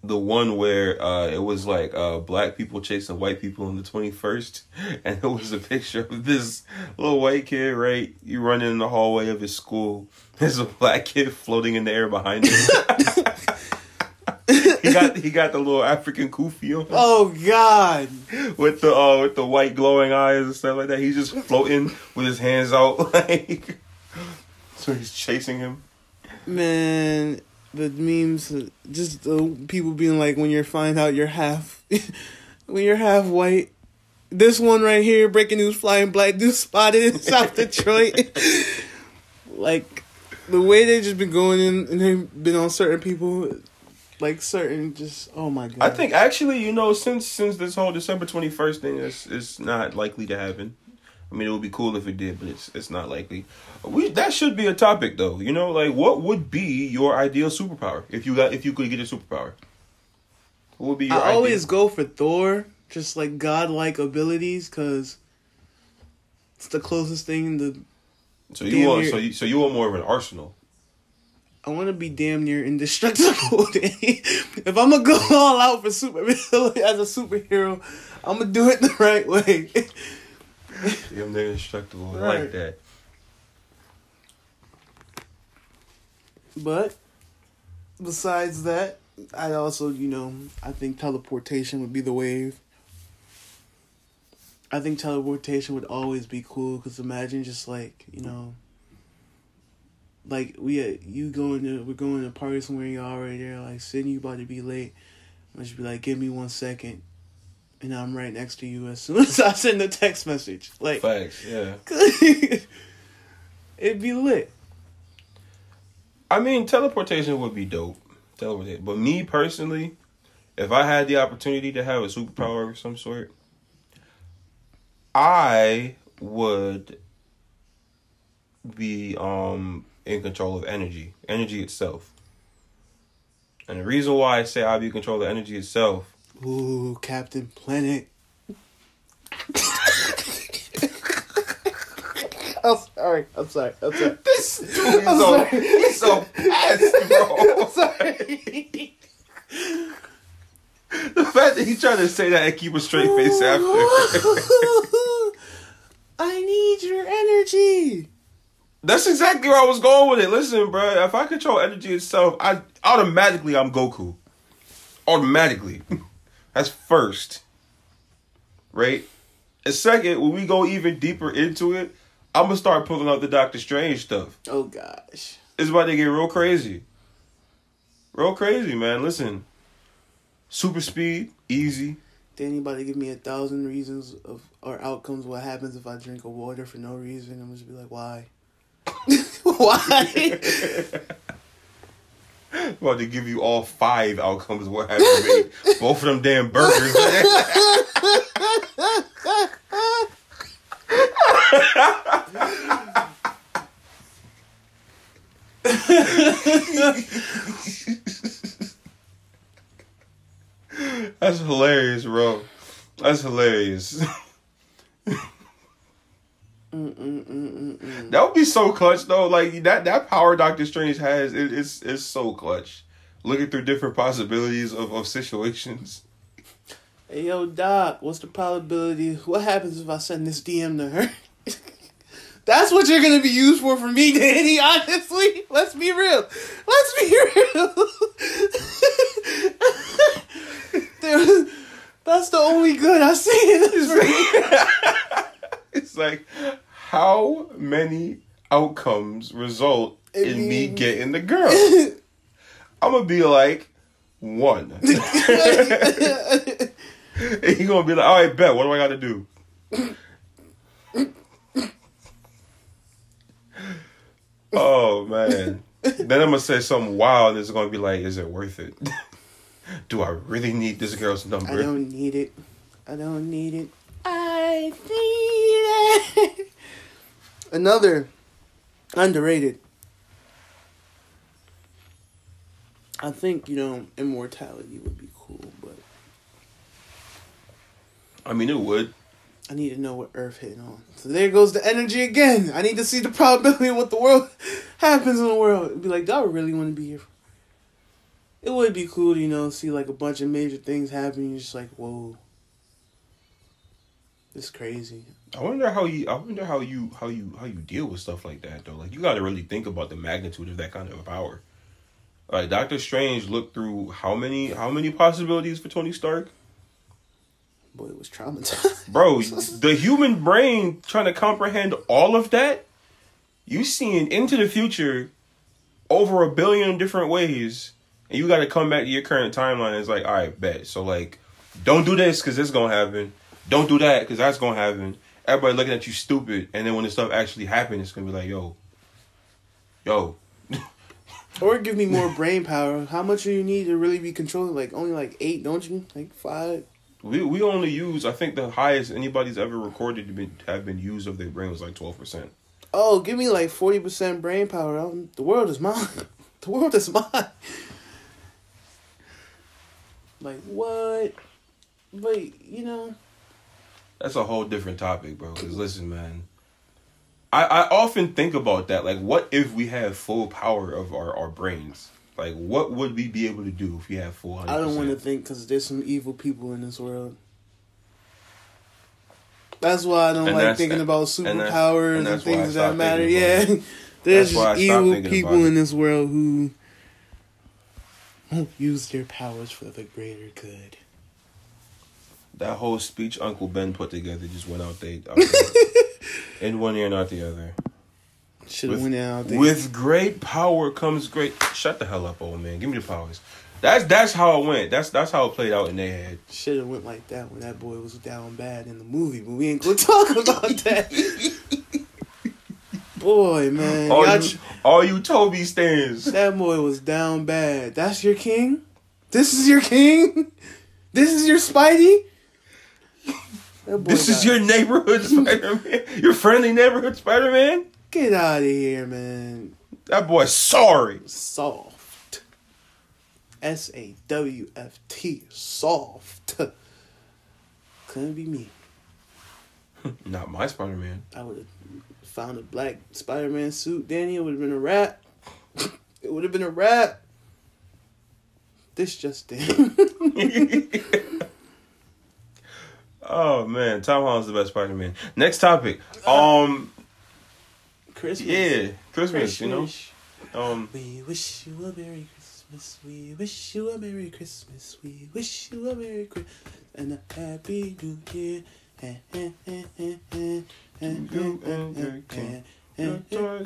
the one where uh, it was like uh, black people chasing white people on the twenty-first. And it was a picture of this little white kid, right? You running in the hallway of his school. There's a black kid floating in the air behind him. He got he got the little African kufi on. Oh God! With the uh, with the white glowing eyes and stuff like that, he's just floating with his hands out, like so he's chasing him. Man, the memes, just uh, people being like, when you find out you're half, when you're half white. This one right here, breaking news: flying black dude spotted in South Detroit. Like the way they just been going in and they've been on certain people. Like certain, just oh my God. I think actually, you know, since since this whole December twenty first thing is it's not likely to happen. I mean, it would be cool if it did, but it's it's not likely. We that should be a topic though. You know, like what would be your ideal superpower if you got if you could get a superpower? What would be? Your I ideal? Always go for Thor, just like godlike abilities, because it's the closest thing to. So you want near- so you, so you want more of an arsenal. I want to be damn near indestructible. If I'm going to go all out for super as a superhero, I'm going to do it the right way. Damn near indestructible. Right. I like that. But, besides that, I also, you know, I think teleportation would be the wave. I think teleportation would always be cool, because imagine just like, you know... Like we, you going to we're going to a party somewhere. You're already there. Like Sydney, you about to be late. I just be like, give me one second, and I'm right next to you as soon as I send a text message. Like facts, yeah. It'd be lit. I mean, teleportation would be dope. Teleportation, but me personally, if I had the opportunity to have a superpower of some sort, I would be um. in control of energy. Energy itself. And the reason why I say I'll be in control of energy itself... Ooh, Captain Planet. I'm sorry. I'm sorry. I'm sorry. This dude I'm is so... He's so fast, bro. I'm sorry. The fact that he's trying to say that and keep a straight face after. I need your energy. That's exactly where I was going with it. Listen, bro, if I control energy itself, I automatically I'm Goku. Automatically. That's first. Right? And second, when we go even deeper into it, I'm going to start pulling out the Doctor Strange stuff. Oh, gosh. It's about to get real crazy. Real crazy, man. Listen, super speed, easy. Did anybody give me a thousand reasons of or outcomes what happens if I drink a water for no reason? I'm just be like, why? Why? I'm about to give you all five outcomes of what happens if I ate both of them damn burgers. That's hilarious, bro. That's hilarious. That would be so clutch, though. Like that, that power Doctor Strange has, it, it's it's so clutch. Looking through different possibilities of, of situations. Hey, yo, Doc, what's the probability? What happens if I send this D M to her? That's what you're going to be used for for me, Danny, honestly. Let's be real. Let's be real. Dude, that's the only good I see in this room. It's like, how many outcomes result it in mean... me getting the girl? I'm going to be like, one. And you're going to be like, all right, bet, what do I got to do? Oh, man. Then I'm going to say something wild. It's going to be like, is it worth it? Do I really need this girl's number? I don't need it. I don't need it. I need it. Another underrated. I think, you know, immortality would be cool, but... I mean, it would. I need to know what Earth hitting on. So there goes the energy again. I need to see the probability of what the world happens in the world. It'd be like, do I really want to be here? It would be cool to, you know, see like a bunch of major things happen. You're just like, whoa, this is crazy. I wonder how you. I wonder how you. How you. How you deal with stuff like that though. Like you got to really think about the magnitude of that kind of power. Like Doctor Strange looked through how many how many possibilities for Tony Stark. Boy, it was traumatized. Bro, the human brain trying to comprehend all of that? You seeing into the future over a billion different ways, and you got to come back to your current timeline. And it's like, all right, bet. So, like, don't do this because this going to happen. Don't do that because that's going to happen. Everybody looking at you stupid, and then when the stuff actually happens, it's going to be like, yo, yo. Or give me more brain power. How much do you need to really be controlling? Like, only, like, eight, don't you? Like, five? We we only use, I think the highest anybody's ever recorded to be, have been used of their brain was like twelve percent. Oh, give me like forty percent brain power. I'm, the world is mine. The world is mine. Like, what? But, you know. That's a whole different topic, bro. Because listen, man. I, I often think about that. Like, what if we have full power of our, our brains? Like, what would we be able to do if we had four hundred percent? I don't want to think because there's some evil people in this world. That's why I don't and like thinking that, about superpowers and, and things that matter. Yeah, there's just evil people in this world who won't use their powers for the greater good. That whole speech Uncle Ben put together just went out there. In one ear, not the other. Should have went out. There. With great power comes great. Shut the hell up, old man. Give me the powers. That's that's how it went. That's that's how it played out in their head. Should have went like that when that boy was down bad in the movie, but we ain't gonna talk about that. Boy, man, all you, you, all you Toby stands. That boy was down bad. That's your king. This is your king. This is your Spidey. This got... is your neighborhood Spider-Man. Your friendly neighborhood Spider-Man. Get out of here, man. That boy's sorry. Soft. S A W F T. Soft. Couldn't be me. Not my Spider-Man. I would have found a black Spider-Man suit, Danny. It would have been a wrap. It would have been a wrap. This just did. Oh, man. Tom Holland's the best Spider-Man. Next topic. Um... Christmas. Yeah, Christmas, Christmas, you know. Um, we wish you a Merry Christmas. We wish you a Merry Christmas. We wish you a Merry Christmas and a Happy New Year. And, and, and, and, and, and, and, and, and, Alright,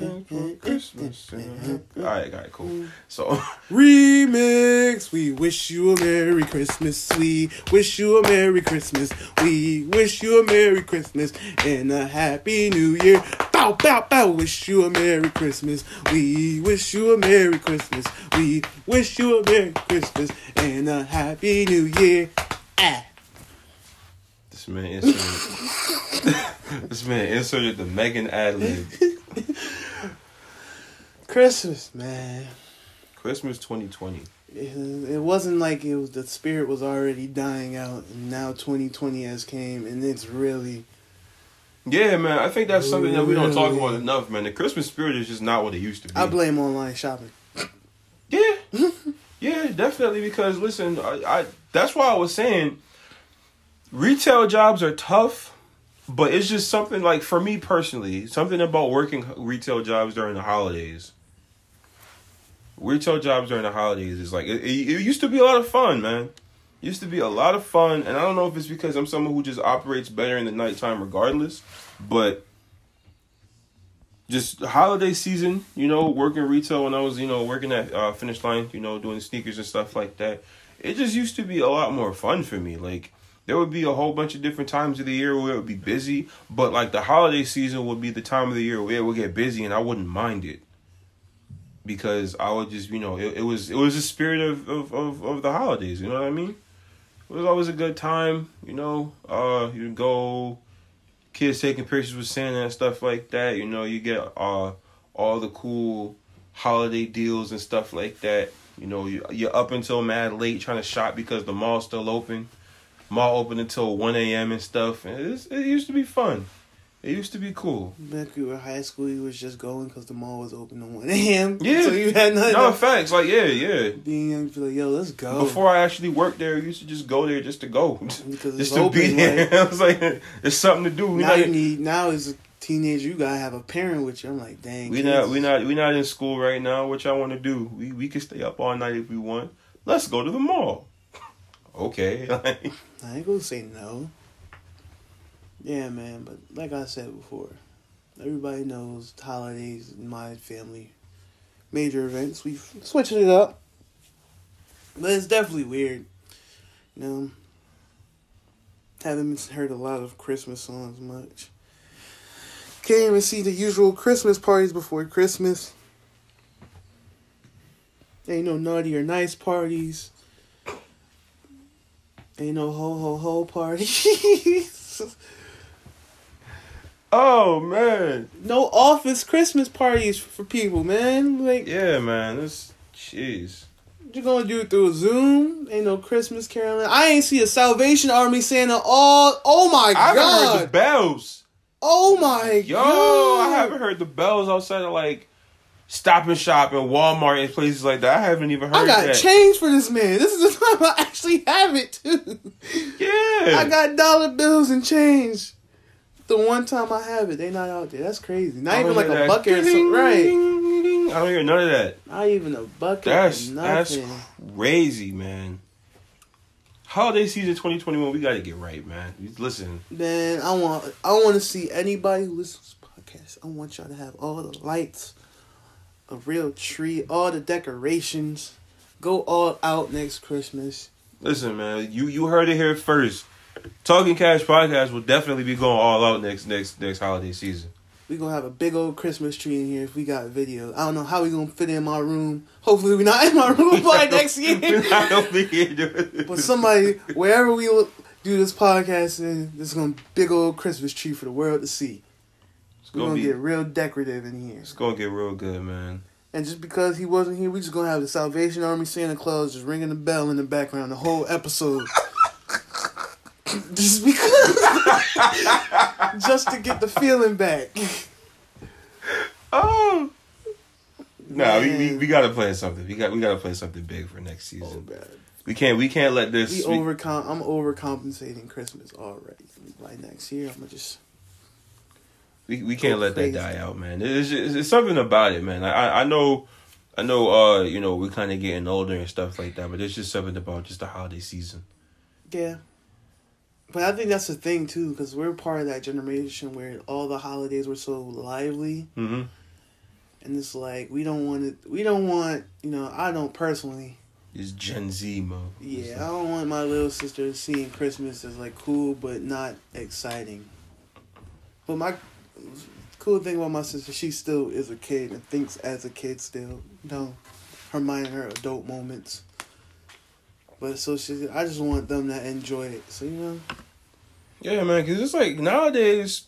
alright, cool. So remix. We wish you a Merry Christmas. We wish you a Merry Christmas. We wish you a Merry Christmas and a Happy New Year. Bow, bow, bow. Wish you a Merry Christmas. We wish you a Merry Christmas. We wish you a Merry Christmas and a Happy New Year. Ah. This man inserted. This man inserted the Megan ad-lib. Christmas, man. Christmas twenty twenty. It, it wasn't like it was. The spirit was already dying out, and now twenty twenty has came, and it's really. Yeah, man. I think that's something really, that we don't talk about enough, man. The Christmas spirit is just not what it used to be. I blame online shopping. Yeah, yeah, definitely. Because listen, I, I that's why I was saying. Retail jobs are tough, but it's just something like, for me personally, something about working retail jobs during the holidays. Retail jobs during the holidays is like, it, it used to be a lot of fun, man. It used to be a lot of fun, and I don't know if it's because I'm someone who just operates better in the nighttime regardless, but just holiday season, you know, working retail when I was, you know, working at uh, Finish Line, you know, doing sneakers and stuff like that. It just used to be a lot more fun for me, like... There would be a whole bunch of different times of the year where it would be busy, but like the holiday season would be the time of the year where it would get busy, and I wouldn't mind it because I would just, you know, it, it was it was the spirit of, of, of, of the holidays. You know what I mean? It was always a good time, you know. Uh, you go, kids taking pictures with Santa and stuff like that. You know, you get uh all the cool holiday deals and stuff like that. You know, you you're up until mad late trying to shop because the mall's still open. Mall open until one a.m. and stuff. And it, it used to be fun. It used to be cool. Back when you were in high school, you was just going because the mall was open at one a.m. Yeah. So you had nothing. No, facts. Like, yeah, yeah. Being young, you'd be like, yo, let's go. Before I actually worked there, I used to just go there just to go. Because it's just open, to be there. Like, I was like, it's something to do. We now, not, you need, now as a teenager, you got to have a parent with you. I'm like, dang. We not, we not, we not in school right now. What y'all want to do? We, we can stay up all night if we want. Let's go to the mall. Okay. Like, I ain't gonna say no. Yeah, man, but like I said before, everybody knows holidays in my family, major events, we've switched it up. But it's definitely weird. You know, haven't heard a lot of Christmas songs much. Can't even see the usual Christmas parties before Christmas. Ain't no naughty or nice parties. Ain't no ho ho ho parties. Oh man! No office Christmas parties for people, man. Like yeah, man. That's jeez. You're gonna do it through Zoom. Ain't no Christmas caroling. I ain't see a Salvation Army Santa all. Oh my I god! I haven't heard the bells. Oh my Yo, god! Yo, I haven't heard the bells outside of like Stop and Shop and Walmart and places like that. I haven't even heard that. I got that. Change for this man. This is the time I actually have it, too. Yeah. I got dollar bills and change. The one time I have it, they not out there. That's crazy. Not even like a bucket or something. Right. I don't hear none of that. Not even a bucket that's, or nothing. That's crazy, man. Holiday season twenty twenty-one, we got to get right, man. Listen. Man, I want, I want to see anybody who listens to this podcast. I want y'all to have all the lights. A real tree, all the decorations. Go all out next Christmas. Listen, man, you, you heard it here first. Talking Cash Podcast will definitely be going all out next next next holiday season. We gonna have a big old Christmas tree in here if we got video. I don't know how we gonna fit in my room. Hopefully we're not in my room by next year. We're not gonna be here. But somebody, wherever we do this podcast in, there's gonna be a big old Christmas tree for the world to see. We're gonna, gonna be, get real decorative in here. It's gonna get real good, man. And just because he wasn't here, we just gonna have the Salvation Army Santa Claus just ringing the bell in the background the whole episode. Just because. Just to get the feeling back. Oh. Nah, we, we we gotta play something. We got we gotta play something big for next season. Oh, we can't we can't let this. We, we overcom- I'm overcompensating Christmas already. By next year, I'm gonna just. We we can't let that die out, man. It's, just, it's something about it, man. I I know, I know. Uh, you know, we're kind of getting older and stuff like that, but there's just something about just the holiday season. Yeah, But I think that's the thing, too, because we're part of that generation where all the holidays were so lively. Mm-hmm. And it's like, we don't want it, we don't want, you know, I don't personally. It's Gen Z mode. Yeah, I don't want my little sister seeing Christmas as, like, cool but not exciting. But my cool thing about my sister, she still is a kid and thinks as a kid still. You know, her mind and her adult moments. But so she, I just want them to enjoy it. So, you know. Yeah, man, because it's like nowadays,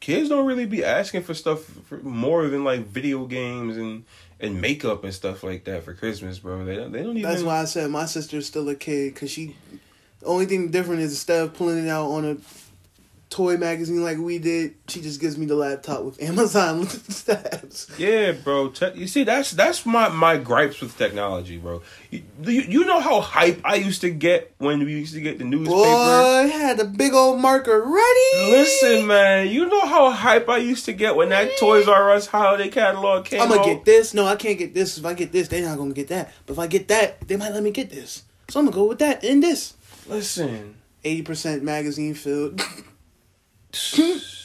kids don't really be asking for stuff for more than like video games and, and makeup and stuff like that for Christmas, bro. They don't, they don't even. That's why I said my sister's still a kid, because she, the only thing different is instead of pulling it out on a toy magazine like we did, she just gives me the laptop with Amazon tabs. Yeah, bro. You see, that's that's my, my gripes with technology, bro. You, you you know how hype I used to get when we used to get the newspaper? Boy, I had a big old marker ready. Listen, man, you know how hype I used to get when that Toys R Us holiday catalog came out? I'm going to get this. No, I can't get this. If I get this, they're not going to get that. But if I get that, they might let me get this. So I'm going to go with that and this. Listen. eighty percent magazine filled.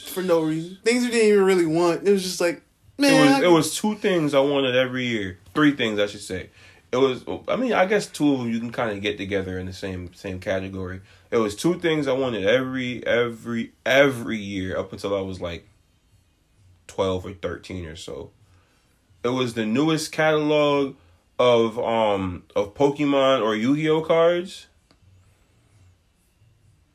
For no reason. Things we didn't even really want. It was just like, man. It was, I... it was two things I wanted every year. Three things, I should say. It was, I mean, I guess two of them you can kind of get together in the same same category. It was two things I wanted every, every, every year up until I was like twelve or thirteen or so. It was the newest catalog of um of Pokemon or Yu-Gi-Oh cards.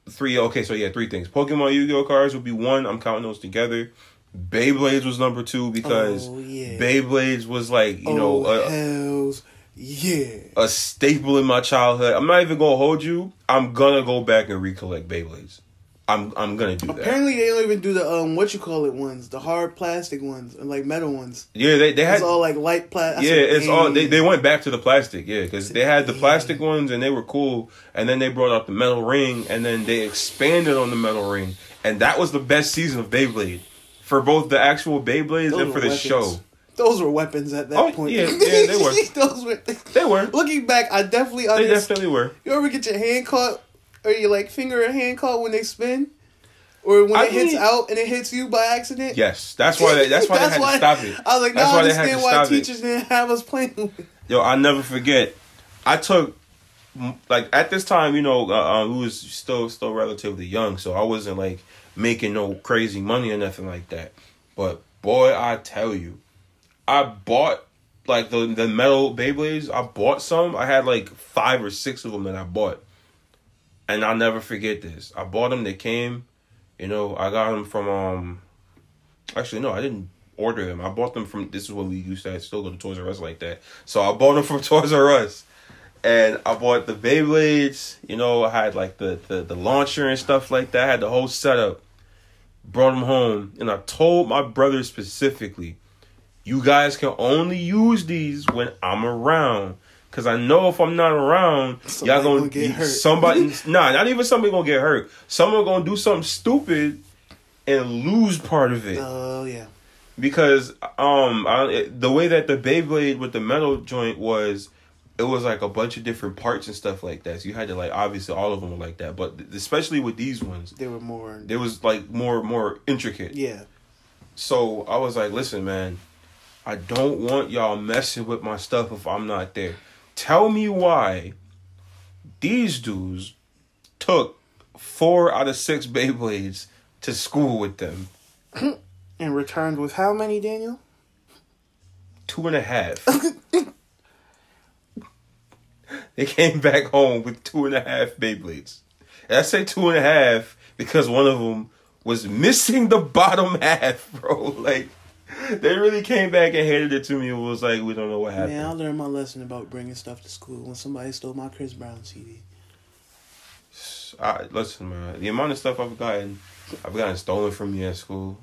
Three, okay, so yeah, three things. Pokemon Yu-Gi-Oh cards would be one. I'm counting those together. Beyblades was number two because oh, yeah. Beyblades was like, you oh, know, a, hells yeah. a staple in my childhood. I'm not even gonna hold you. I'm gonna go back and recollect Beyblades. I'm I'm gonna do Apparently, that. Apparently, they don't even do the um what you call it ones, the hard plastic ones and like metal ones. Yeah, they they had it's all like light plastic. Yeah, it's all they they went back to the plastic. Yeah, because they had the plastic ones and they were cool, and then they brought out the metal ring, and then they expanded on the metal ring, and that was the best season of Beyblade for both the actual Beyblades Those and for the weapons. show. Those were weapons at that oh, point. Yeah, yeah, they were. Those were. They, they were. Looking back, I definitely understand. They definitely were. You ever get your hand caught? Or you like finger or hand caught when they spin, or when I it mean, hits out and it hits you by accident. Yes, that's why. They, that's why that's they had why, to stop it. I was like, that's no, why I understand why teachers it. didn't have us playing with it. Yo, I'll never forget. I took like at this time, you know, uh, we was still still relatively young, so I wasn't like making no crazy money or nothing like that. But boy, I tell you, I bought like the the metal Beyblades. I bought some. I had like five or six of them that I bought. And I'll never forget this. I bought them. They came, you know, I got them from, um, actually, no, I didn't order them. I bought them from, this is what we used to, I still go to Toys R Us like that. So I bought them from Toys R Us. And I bought the Beyblades, you know, I had like the, the, the launcher and stuff like that. I had the whole setup. Brought them home. And I told my brother specifically, you guys can only use these when I'm around. Cause I know if I'm not around, somebody y'all gonna, gonna get hurt. Somebody, nah, not even somebody gonna get hurt. Someone gonna do something stupid and lose part of it. Oh uh, yeah. Because um, I, the way that the Beyblade with the metal joint was, it was like a bunch of different parts and stuff like that. So you had to like obviously all of them were like that, but especially with these ones, they were more. There was like more more intricate. Yeah. So I was like, listen, man, I don't want y'all messing with my stuff if I'm not there. Tell me why these dudes took four out of six Beyblades to school with them. And returned with how many, Daniel? Two and a half. They came back home with two and a half Beyblades. And I say two and a half because one of them was missing the bottom half, bro. Like... They really came back and handed it to me and was like, we don't know what happened. Man, I learned my lesson about bringing stuff to school when somebody stole my Chris Brown C D. I, listen, man, the amount of stuff I've gotten, I've gotten stolen from me at school.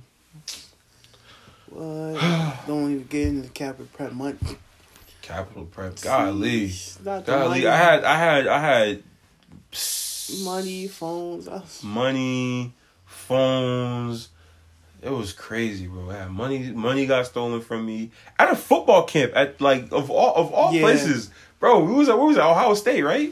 What? Don't even get into Capital Prep money. Capital Prep, golly, golly, I had, I had, I had money, phones, money, phones. It was crazy, bro. I had money money got stolen from me at a football camp at like of all of all yeah. places, bro. We was at we was at Ohio State, right?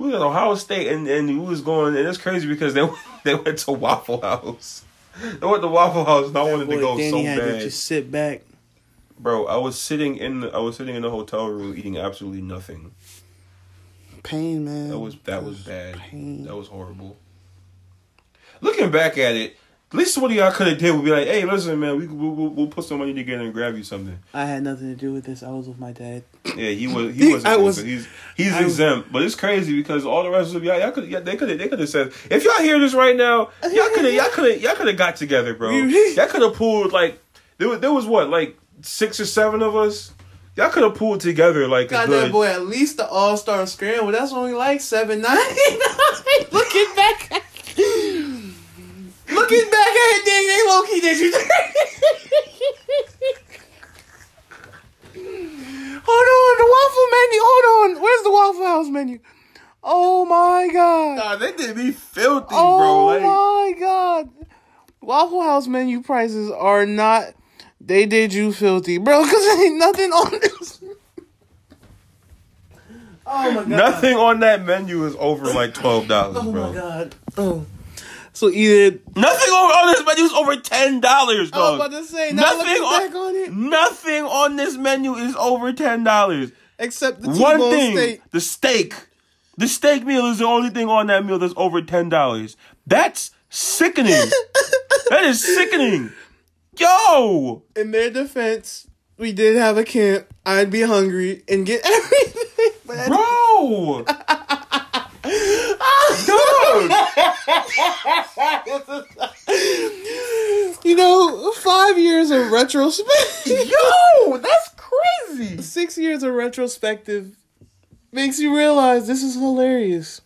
we were at Ohio State, and, and we was going, and it's crazy because they they went to Waffle House. They went to Waffle House, and I that wanted boy, to go Danny so had bad. To just sit back, bro. I was sitting in I was sitting in the hotel room eating absolutely nothing. Pain, man. That was that, that was, was bad. Pain. That was horrible. Looking back at it, at least what y'all could have did would be like, "Hey, listen, man, we we'll, we'll put some money together and grab you something." I had nothing to do with this. I was with my dad. Yeah, he was. He wasn't. I was, he's he's I exempt. Was, but it's crazy because all the rest of y'all, y'all could, yeah, they could, they could have said, if y'all hear this right now, y'all could have, y'all could have, y'all could have got together, bro. Y'all could have pulled like there was there was what like six or seven of us. Y'all could have pulled together like God, a good... that boy, at least the all-star scramble. That's only like seven, nine. Looking back at... Looking back at it, dang, they low-key did you... Hold on, the waffle menu, hold on. Where's the Waffle House menu? Oh, my God. Nah, they did me filthy, oh bro. Oh, like... my God. Waffle House menu prices are not... They did you filthy, bro, because there ain't nothing on this. Oh, my God. Nothing on that menu is over, like, twelve dollars, oh bro. Oh, my God. Oh. So either... Nothing on, on this menu is over ten dollars, dog. I was about to say, now nothing on, back on it. Nothing on this menu is over ten dollars. Except the T-bone One thing, steak. the steak. The steak meal is the only thing on that meal that's over ten dollars. That's sickening. That is sickening. Yo! In their defense, we did have a camp. I'd be hungry and get everything. But bro! Dude! You know, five years of retrospective. Yo! That's crazy! Six years of retrospective makes you realize this is hilarious.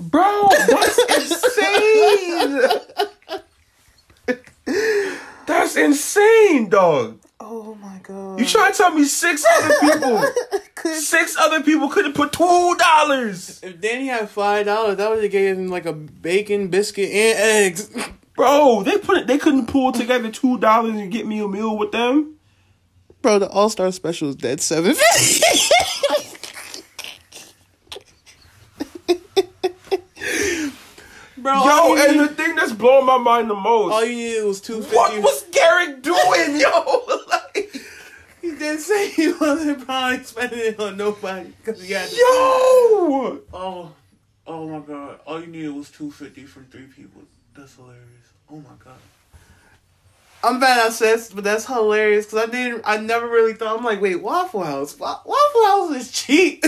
Bro, that's insane! That's insane, dog. Oh, my God. You trying to tell me six other people. could, six other people couldn't put two dollars. If Danny had five dollars, that would have gave him, like, a bacon, biscuit, and eggs. Bro, they put it, they couldn't pull together two dollars and get me a meal with them? Bro, the All-Star Special is dead seven. Bro, yo, and the thing that's blowing my mind the most. All you needed was two fifty. What was Garrick doing, yo? Like, he didn't say he wasn't probably spending it on nobody. Cause he had to. Yo! Oh, oh my God. All you needed was two fifty from three people. That's hilarious. Oh my God. I'm bad obsessed, but that's hilarious. Because I didn't, I never really thought. I'm like, wait, Waffle House? Waffle House is cheap.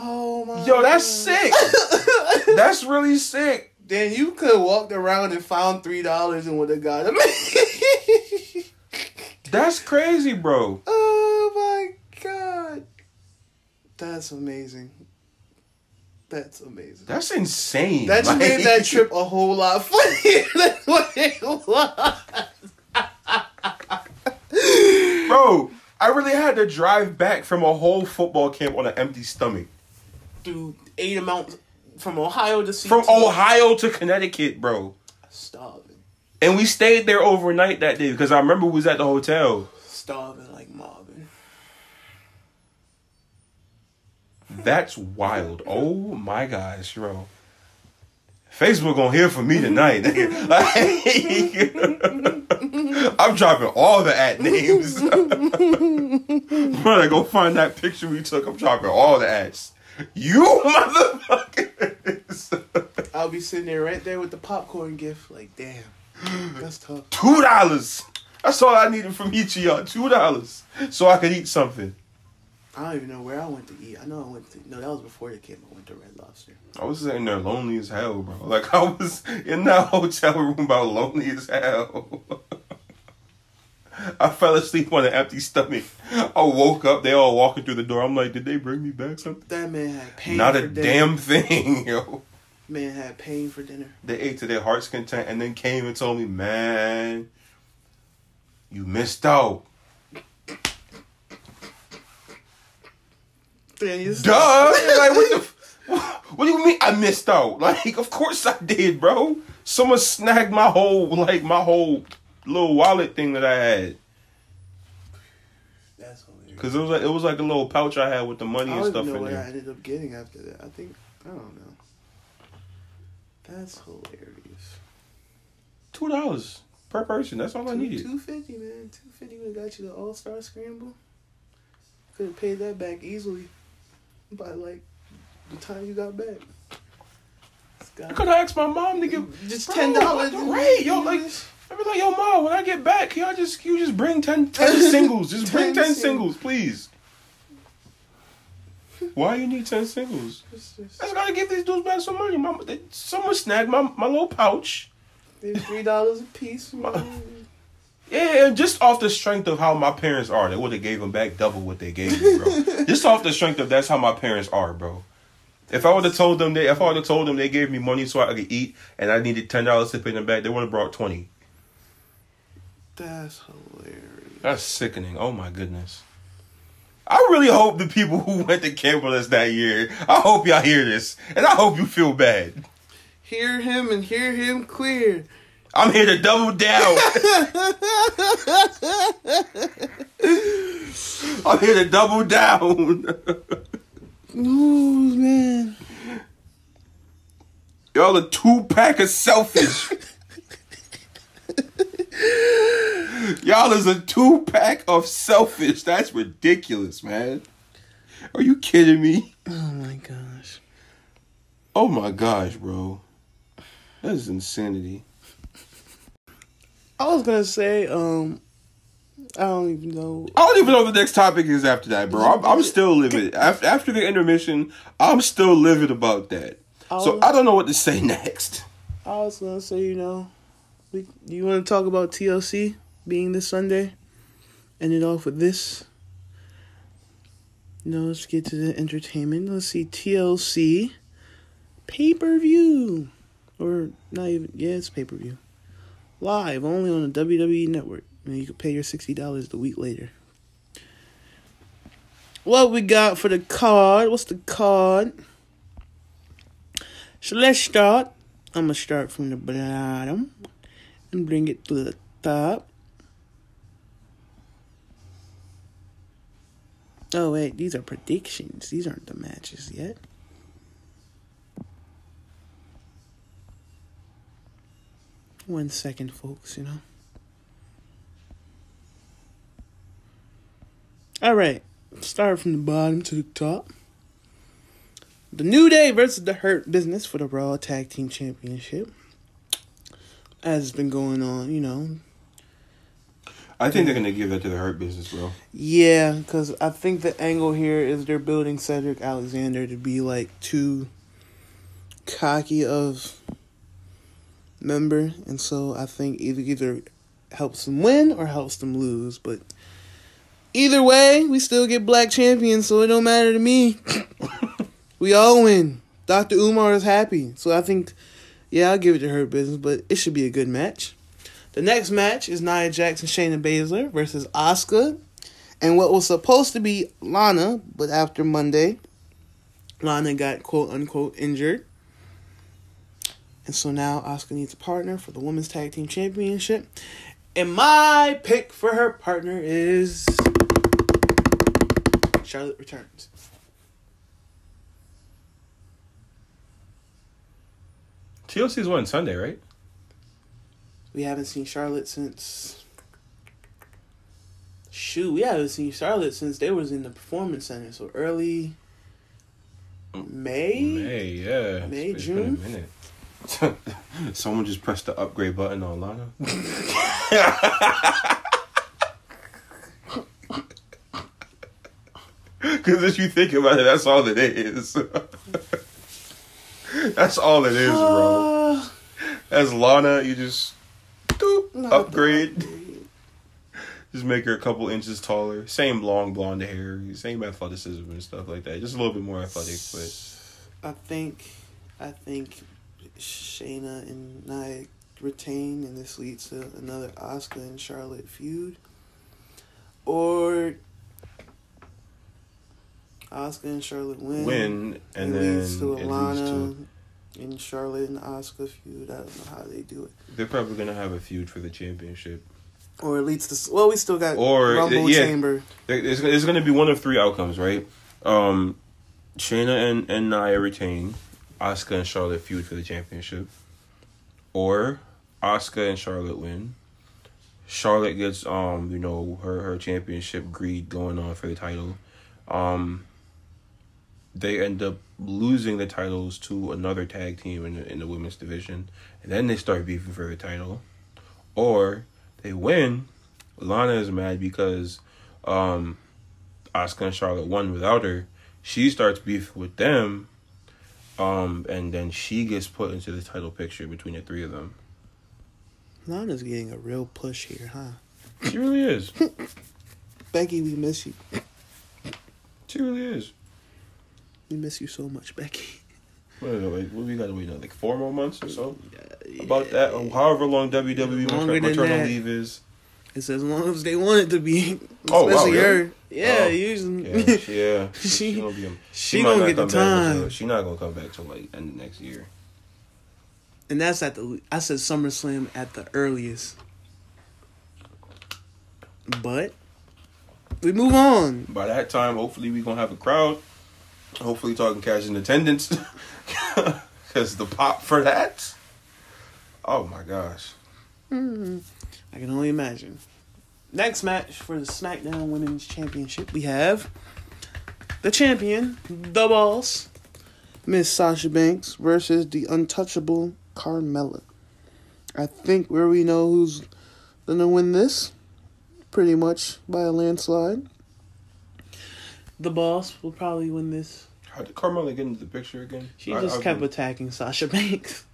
Oh my Yo, that's God. Sick. That's really sick. Then you could have walked around and found three dollars and would have got it. That's crazy, bro. Oh my God. That's amazing. That's amazing. That's insane. That just like... made that trip a whole lot funnier than what it was. Bro, I really had to drive back from a whole football camp on an empty stomach. Dude, eight amounts from Ohio to C T. From Ohio to Connecticut, bro. Starving. And we stayed there overnight that day because I remember we was at the hotel. Starving like Marvin. That's wild. Oh my gosh, bro. Facebook gonna hear from me tonight. Like, I'm dropping all the at names. Brother, go find that picture we took. I'm dropping all the ads. You motherfuckers! I'll be sitting there right there with the popcorn gift. Like, damn, that's tough. Two dollars. That's all I needed from each of y'all. Two dollars, so I could eat something. I don't even know where I went to eat. I know I went to. No, that was before the camp. I went to Red Lobster. I was sitting there lonely as hell, bro. Like I was in that hotel room, about lonely as hell. I fell asleep on an empty stomach. I woke up. They all walking through the door. I'm like, did they bring me back something? That man had pain. Not for a dinner. Damn thing, yo. Man had pain for dinner. They ate to their heart's content and then came and told me, man, you missed out. Damn, you Duh. Like, what, the, what do you mean I missed out? Like, of course I did, bro. Someone snagged my whole, like, my whole... little wallet thing that I had. That's hilarious. Because it was like it was like a little pouch I had with the money and stuff in there. I don't know what I ended up getting after that. I think I don't know. That's hilarious. Two dollars per person. That's all two, I needed. Two fifty, man. Two fifty would have got you the All Star Scramble. Could have paid that back easily by like the time you got back. I could have asked my mom to give just ten dollars. Right, yo, like I was like, yo, mom, when I get back, y'all just you just bring ten, ten singles. Just ten bring ten singles, singles please. Why you need ten singles? It's just, I just gotta give these dudes back some money. Mama, they, someone snagged my my little pouch. Maybe three dollars a piece. My, yeah, and just off the strength of how my parents are, they would have gave them back double what they gave me, bro. Just off the strength of that's how my parents are, bro. If I would have told them they, if I would have told them they gave me money so I could eat and I needed ten dollars to pay them back, they would have brought twenty. That's hilarious. That's sickening. Oh my goodness. I really hope the people who went to camp with us that year, I hope y'all hear this, and I hope you feel bad. Hear him and hear him clear. I'm here to double down. I'm here to double down. Ooh, man. Y'all a two-pack of selfish. Y'all is a two-pack of selfish. That's ridiculous, man. Are you kidding me? Oh, my gosh. Oh, my gosh, bro. That is insanity. I was going to say, um... I don't even know. I don't even know what the next topic is after that, bro. I'm, I'm still livid. After the intermission, I'm still livid about that. I was, so I don't know what to say next. I was going to say, you know, we, you want to talk about T L C being this Sunday? End it off with this. You know, let's get to the entertainment. Let's see, T L C pay-per-view. Or not even, yeah, it's pay-per-view. Live, only on the W W E Network. And you can pay your sixty dollars the week later. What we got for the card? What's the card? So let's start. I'm going to start from the bottom and bring it to the top. Oh, wait. These are predictions. These aren't the matches yet. One second, folks, you know. Alright, start from the bottom to the top. The New Day versus the Hurt Business for the Raw Tag Team Championship. As it's been going on, you know. I think they're going to give it to the Hurt Business, bro. Yeah, because I think the angle here is they're building Cedric Alexander to be, like, too cocky of member. And so I think either either helps them win or helps them lose, but... Either way, we still get black champions, so it don't matter to me. We all win. Doctor Umar is happy. So I think, yeah, I'll give it to Hurt Business, but it should be a good match. The next match is Nia Jax and Shayna Baszler versus Asuka. And what was supposed to be Lana, but after Monday, Lana got quote-unquote injured. And so now Asuka needs a partner for the Women's Tag Team Championship. And my pick for her partner is... Charlotte returns. T L C's one Sunday, right? We haven't seen Charlotte since... Shoot, we haven't seen Charlotte since they was in the Performance Center. So early... May? May, yeah. May, it's June? Been a minute. Someone just pressed the upgrade button on Lana. Because if you think about it, that's all it is. That's all it is, bro. As Lana, you just doop, upgrade. Just make her a couple inches taller. Same long blonde hair. Same athleticism and stuff like that. Just a little bit more athletic. But I think... I think... Shayna and Nia retain, and this leads to another Asuka and Charlotte feud. Or Asuka and Charlotte win, win and it then leads to Lana to... and Charlotte and Asuka feud. I don't know how they do it. They're probably gonna have a feud for the championship. Or it leads to... Well, we still got or, Rumble yeah, Chamber. It's, it's going to be one of three outcomes, right? Um, Shayna and, and Nia retain. Asuka and Charlotte feud for the championship. Or Asuka and Charlotte win. Charlotte gets, um, you know, her, her championship greed going on for the title. Um, they end up losing the titles to another tag team in the, in the women's division. And then they start beefing for the title. Or... they win. Lana is mad because um, Asuka and Charlotte won without her. She starts beef with them, um, and then she gets put into the title picture between the three of them. Lana's getting a real push here, huh? She really is. Becky, we miss you. She really is. We miss you so much, Becky. Wait, wait, wait. What do we gotta wait now? Like four more months or so? Yeah, About that, yeah. However long W W E return, return on leave is. It's as long as they want it to be. Oh, especially wow, really? her. Yeah, oh, usually. Yeah, she, yeah. she, she, she, be, she, she gonna get the time. Until, she not gonna come back till like end of next year. And that's at the. I said SummerSlam at the earliest. But we move on. By that time, hopefully, we gonna have a crowd. Hopefully, talking cash in attendance. Because the pop for that? Oh, my gosh. Mm-hmm. I can only imagine. Next match for the SmackDown Women's Championship, we have the champion, the boss, Miss Sasha Banks versus the untouchable Carmella. I think where we know who's going to win this, pretty much by a landslide. The boss will probably win this. How did Carmella get into the picture again? She I, just I, kept I, attacking Sasha Banks.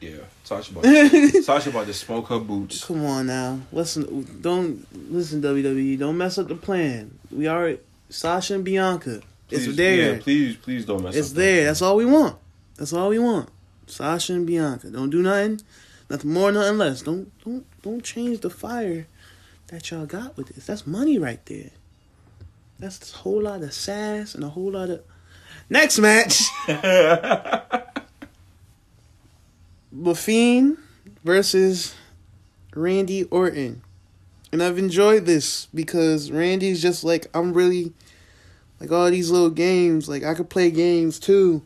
Yeah, Sasha Banks. Sasha about to smoke her boots. Come on now, listen. Don't listen, W W E. Don't mess up the plan. We already Sasha and Bianca. Please, it's there. Yeah, please, please don't mess. It's up. It's there. That. That's all we want. That's all we want. Sasha and Bianca. Don't do nothing, nothing more, nothing less. Don't, don't, don't change the fire that y'all got with this. That's money right there. That's a whole lot of sass and a whole lot of... Next match. The Fiend versus Randy Orton. And I've enjoyed this because Randy's just like, I'm really... Like, all these little games. Like, I could play games, too.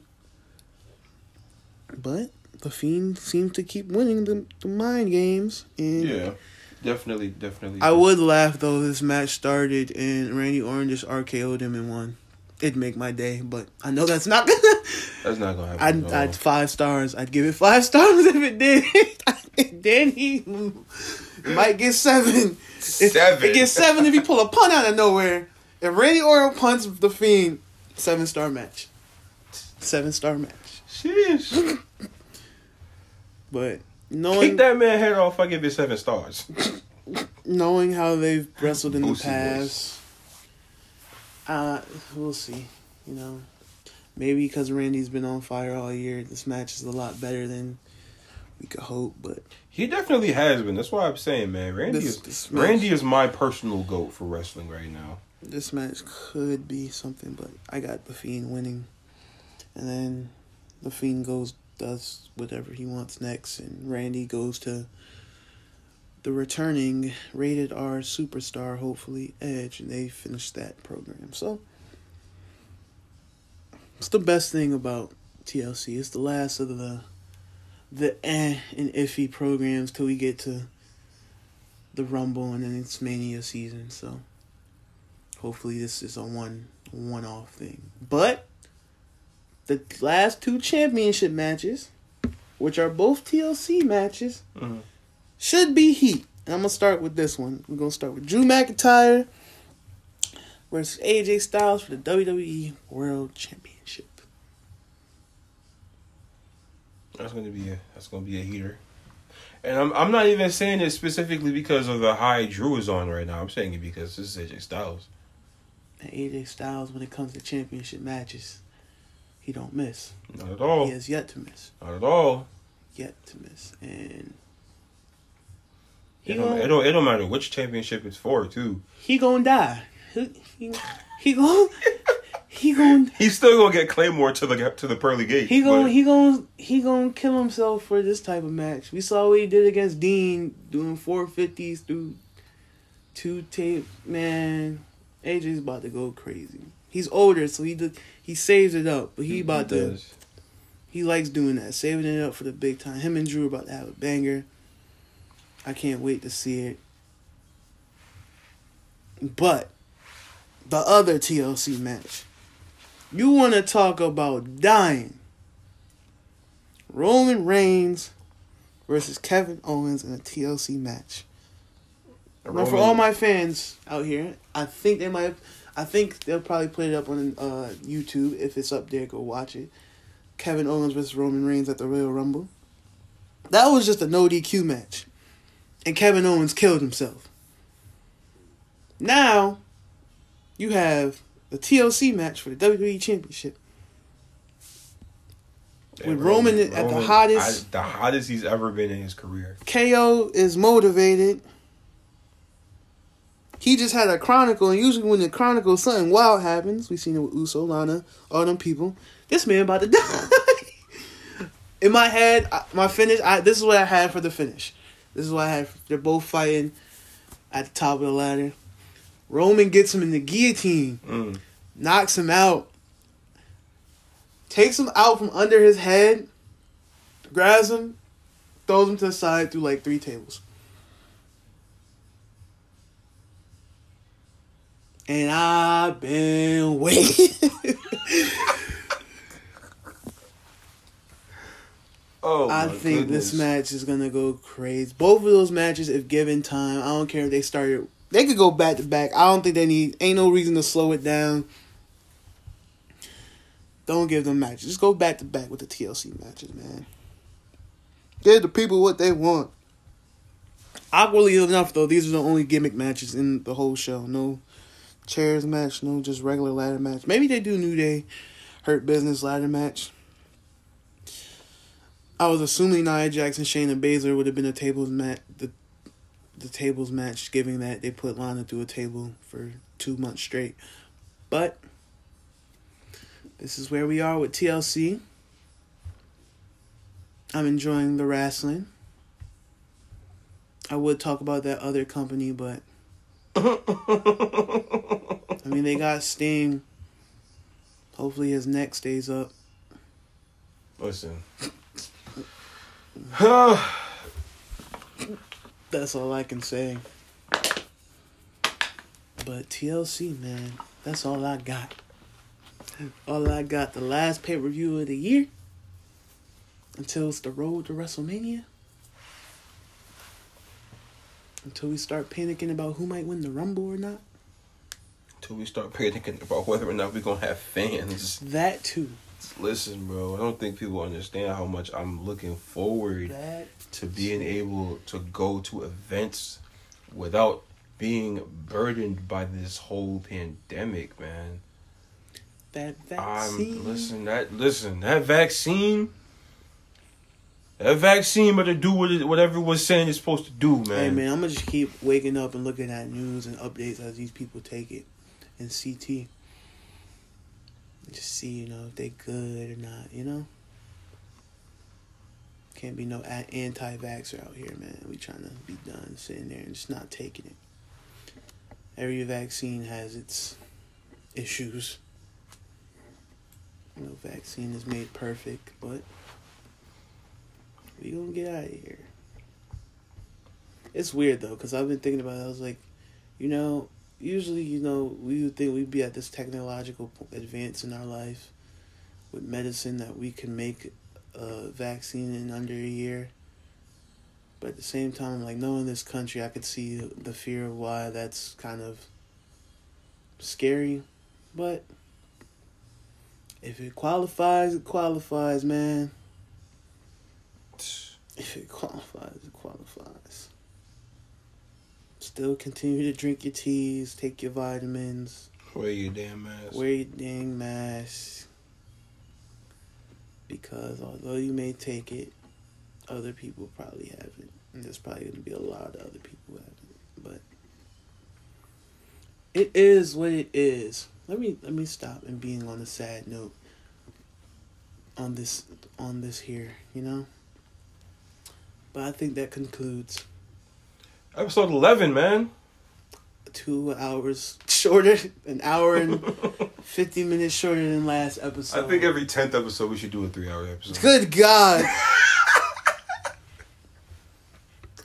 But The Fiend seems to keep winning the, the mind games. And yeah. Definitely, definitely. I would laugh, though, this match started and Randy Orton just R K O'd him and won. It'd make my day, but I know that's not going to... That's not going to happen. I'd, I'd five stars. I'd give it five stars if it did. Then he might get seven. Seven? It gets seven if he pull a punt out of nowhere. If Randy Orton punts The Fiend, seven-star match. Seven-star match. Sheesh. But... Knowing, kick that man head off, I give it seven stars. Knowing how they've wrestled in Boosy the past, uh, we'll see. You know, maybe because Randy's been on fire all year, this match is a lot better than we could hope. But he definitely has been. That's why I'm saying, man, Randy this, is this match, Randy is my personal GOAT for wrestling right now. This match could be something, but I got The Fiend winning, and then The Fiend goes. Does whatever he wants next, and Randy goes to the returning rated R superstar, hopefully Edge, and they finish that program. So it's the best thing about T L C. It's the last of the the eh and iffy programs till we get to the Rumble, and then it's Mania season. So hopefully this is a one one off thing, but. The last two championship matches, which are both T L C matches, mm-hmm. should be heat. And I'm going to start with this one. We're going to start with Drew McIntyre versus A J Styles for the W W E World Championship. That's going to be a that's going to be a heater. And I'm I'm not even saying it specifically because of the high Drew is on right now. I'm saying it because this is A J Styles. And A J Styles, when it comes to championship matches... He don't miss. Not at all. He has yet to miss. Not at all. Yet to miss. And it don't, it, don't, it don't matter which championship it's for, too. He gonna die. He he, he gonna he gonna. He's still gonna get Claymore to the to the pearly gate. He gonna but... he gonna he gonna kill himself for this type of match. We saw what he did against Dean, doing four fifties through two tape, man. A J's about to go crazy. He's older, so he do, he saves it up, but he, he about he to. He likes doing that, saving it up for the big time. Him and Drew are about to have a banger. I can't wait to see it. But the other T L C match, you want to talk about dying? Roman Reigns versus Kevin Owens in a T L C match. Now, for all my fans out here, I think they might. I think they'll probably put it up on uh, YouTube. If it's up there, go watch it. Kevin Owens versus Roman Reigns at the Royal Rumble. That was just a no D Q match, and Kevin Owens killed himself. Now, you have the T L C match for the W W E Championship and with Roman, Roman at the hottest, I, the hottest he's ever been in his career. K O is motivated. He just had a chronicle, and usually when the chronicle, something wild happens. We've seen it with Uso, Lana, all them people. This man about to die. In my head, my finish, I, this is what I had for the finish. This is what I had. They're both fighting at the top of the ladder. Roman gets him in the guillotine, mm. knocks him out, takes him out from under his head, grabs him, throws him to the side through like three tables. And I've been waiting. Oh, I think goodness. This match is gonna go crazy. Both of those matches, if given time, I don't care if they started. They could go back to back. I don't think they need. Ain't no reason to slow it down. Don't give them matches. Just go back to back with the T L C matches, man. Give the people what they want. Awkwardly enough, though, these are the only gimmick matches in the whole show. No chairs match, no, just regular ladder match. Maybe they do New Day, Hurt Business ladder match. I was assuming Nia Jax and Shayna Baszler would have been a tables match. The, the tables match, given that they put Lana through a table for two months straight. But this is where we are with T L C. I'm enjoying the wrestling. I would talk about that other company, but I mean, they got Sting. Hopefully his neck stays up. Listen. That's all I can say. But T L C, man, that's all I got. All I got. The last pay-per-view of the year. Until it's the road to WrestleMania. Until we start panicking about who might win the Rumble or not. Until we start panicking about whether or not we're going to have fans. That too. Listen, bro, I don't think people understand how much I'm looking forward that to being too. able to go to events without being burdened by this whole pandemic, man. That vaccine. I'm, listen, that, listen, that vaccine... That vaccine better do what it, what everyone's saying it's supposed to do, man. Hey, man, I'm going to just keep waking up and looking at news and updates as these people take it. And C T. Just see, you know, if they good or not, you know? Can't be no anti-vaxxer out here, man. We trying to be done sitting there and just not taking it. Every vaccine has its issues. No vaccine is made perfect, but... we gonna get out of here. It's weird though, cause I've been thinking about it. I was like, you know, usually, you know, we would think we'd be at this technological advance in our life with medicine that we can make a vaccine in under a year. But at the same time, like, knowing this country, I could see the fear of why that's kind of scary. But if it qualifies, it qualifies, man. If it qualifies, it qualifies. Still continue to drink your teas, take your vitamins. Wear your damn mask. Wear your dang mask. Because although you may take it, other people probably have it. And there's probably going to be a lot of other people who have it. But it is what it is. Let me let me stop and being on a sad note on this on this here, you know? But I think that concludes episode eleven, man. two hours shorter, an hour and fifty minutes shorter than last episode. I think every tenth episode we should do a three hour episode. Good God.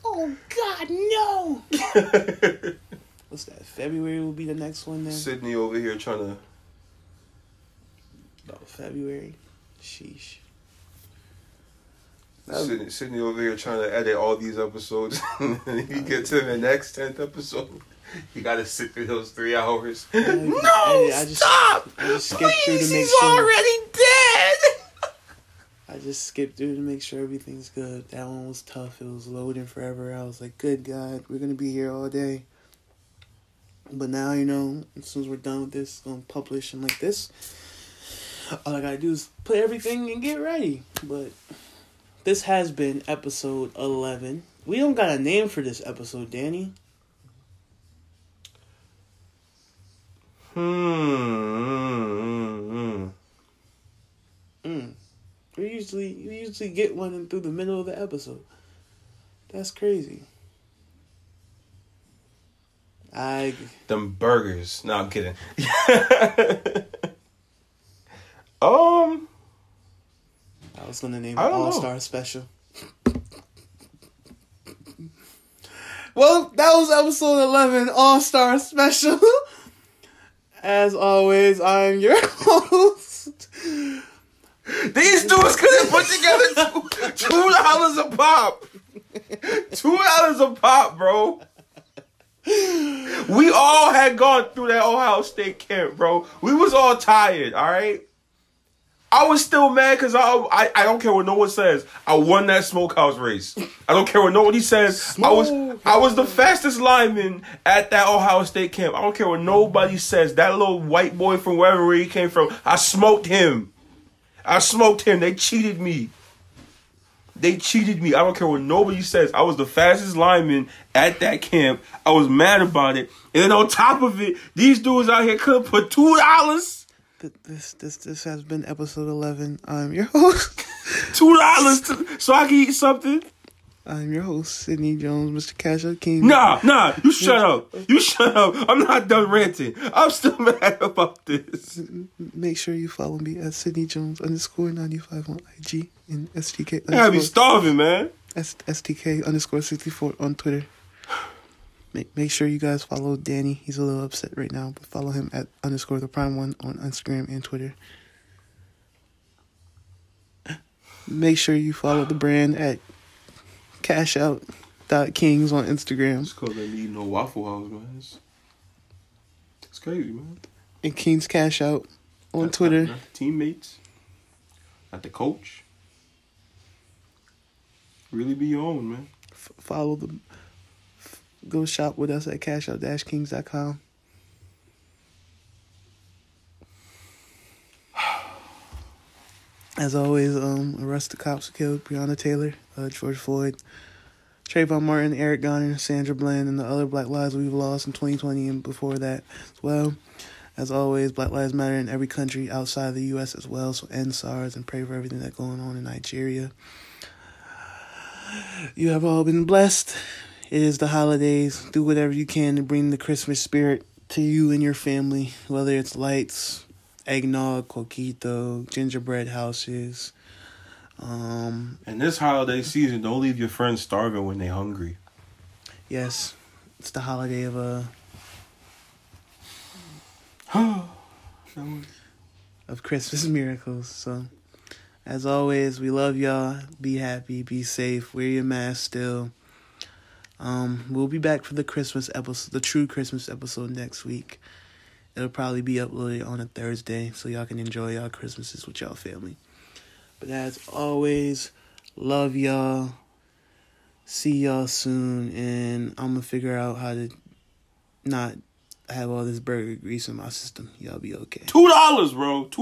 Oh God, no. What's that? February will be the next one then? Sydney over here trying to... Oh, February. Sheesh. Sydney, Sydney over here trying to edit all these episodes. And you get to the next tenth episode, you gotta sit through those three hours. No, I, I just, stop! I just please, through to make he's sure. already dead! I just skipped through to make sure everything's good. That one was tough. It was loading forever. I was like, good God, we're gonna be here all day. But now, you know, as soon as we're done with this, gonna publish and like this. All I gotta do is play everything and get ready. But... this has been episode eleven. We don't got a name for this episode, Danny. Hmm. Mm. We usually we usually get one in through the middle of the episode. That's crazy. I. Them burgers. No, I'm kidding. um. I was going to name it All-Star Special. Well, that was episode eleven, All-Star Special. As always, I'm your host. These dudes couldn't put together two, two dollars a pop. two dollars a pop, bro. We all had gone through that Ohio State camp, bro. We was all tired, all right? I was still mad because I, I I don't care what no one says. I won that smokehouse race. I don't care what nobody says. Smoke. I was I was the fastest lineman at that Ohio State camp. I don't care what nobody says. That little white boy from wherever he came from, I smoked him. I smoked him. They cheated me. They cheated me. I don't care what nobody says. I was the fastest lineman at that camp. I was mad about it. And then on top of it, these dudes out here couldn't put two dollars. This this this has been episode eleven. I'm your host. Two dollars so I can eat something. I'm your host, Sidney Jones, Mister Casho King. Nah, nah, you shut up. You shut up. I'm not done ranting. I'm still mad about this. Make sure you follow me at Sidney Jones underscore ninety five on I G and S T K. I gotta be starving, man. S T K underscore sixty four on Twitter. Make make sure you guys follow Danny. He's a little upset right now, but follow him at underscore the prime one on Instagram and Twitter. Make sure you follow the brand at cashout dot kings on Instagram. It's called they need no Waffle House, man. It's, it's crazy, man. And Kings Cash Out on not, Twitter. Not, not the teammates. Not the coach. Really be your own, man. F- follow the... Go shop with us at cashout dash kings dot com. As always, um, arrest the cops who killed Breonna Taylor, uh, George Floyd, Trayvon Martin, Eric Garner, Sandra Bland, and the other black lives we've lost in twenty twenty and before that as well. As always, Black Lives Matter in every country outside of the U S as well, so end SARS and pray for everything that's going on in Nigeria. You have all been blessed. It is the holidays. Do whatever you can to bring the Christmas spirit to you and your family, whether it's lights, eggnog, coquito, gingerbread houses. Um, and this holiday season, don't leave your friends starving when they're hungry. Yes, it's the holiday of uh, a of Christmas miracles. So, as always, we love y'all. Be happy. Be safe. Wear your mask still. Um, we'll be back for the Christmas episode, the true Christmas episode next week. It'll probably be uploaded on a Thursday, so y'all can enjoy y'all Christmases with y'all family. But as always, love y'all. See y'all soon, and I'm gonna figure out how to not have all this burger grease in my system. Y'all be okay. Two dollars, bro. Two-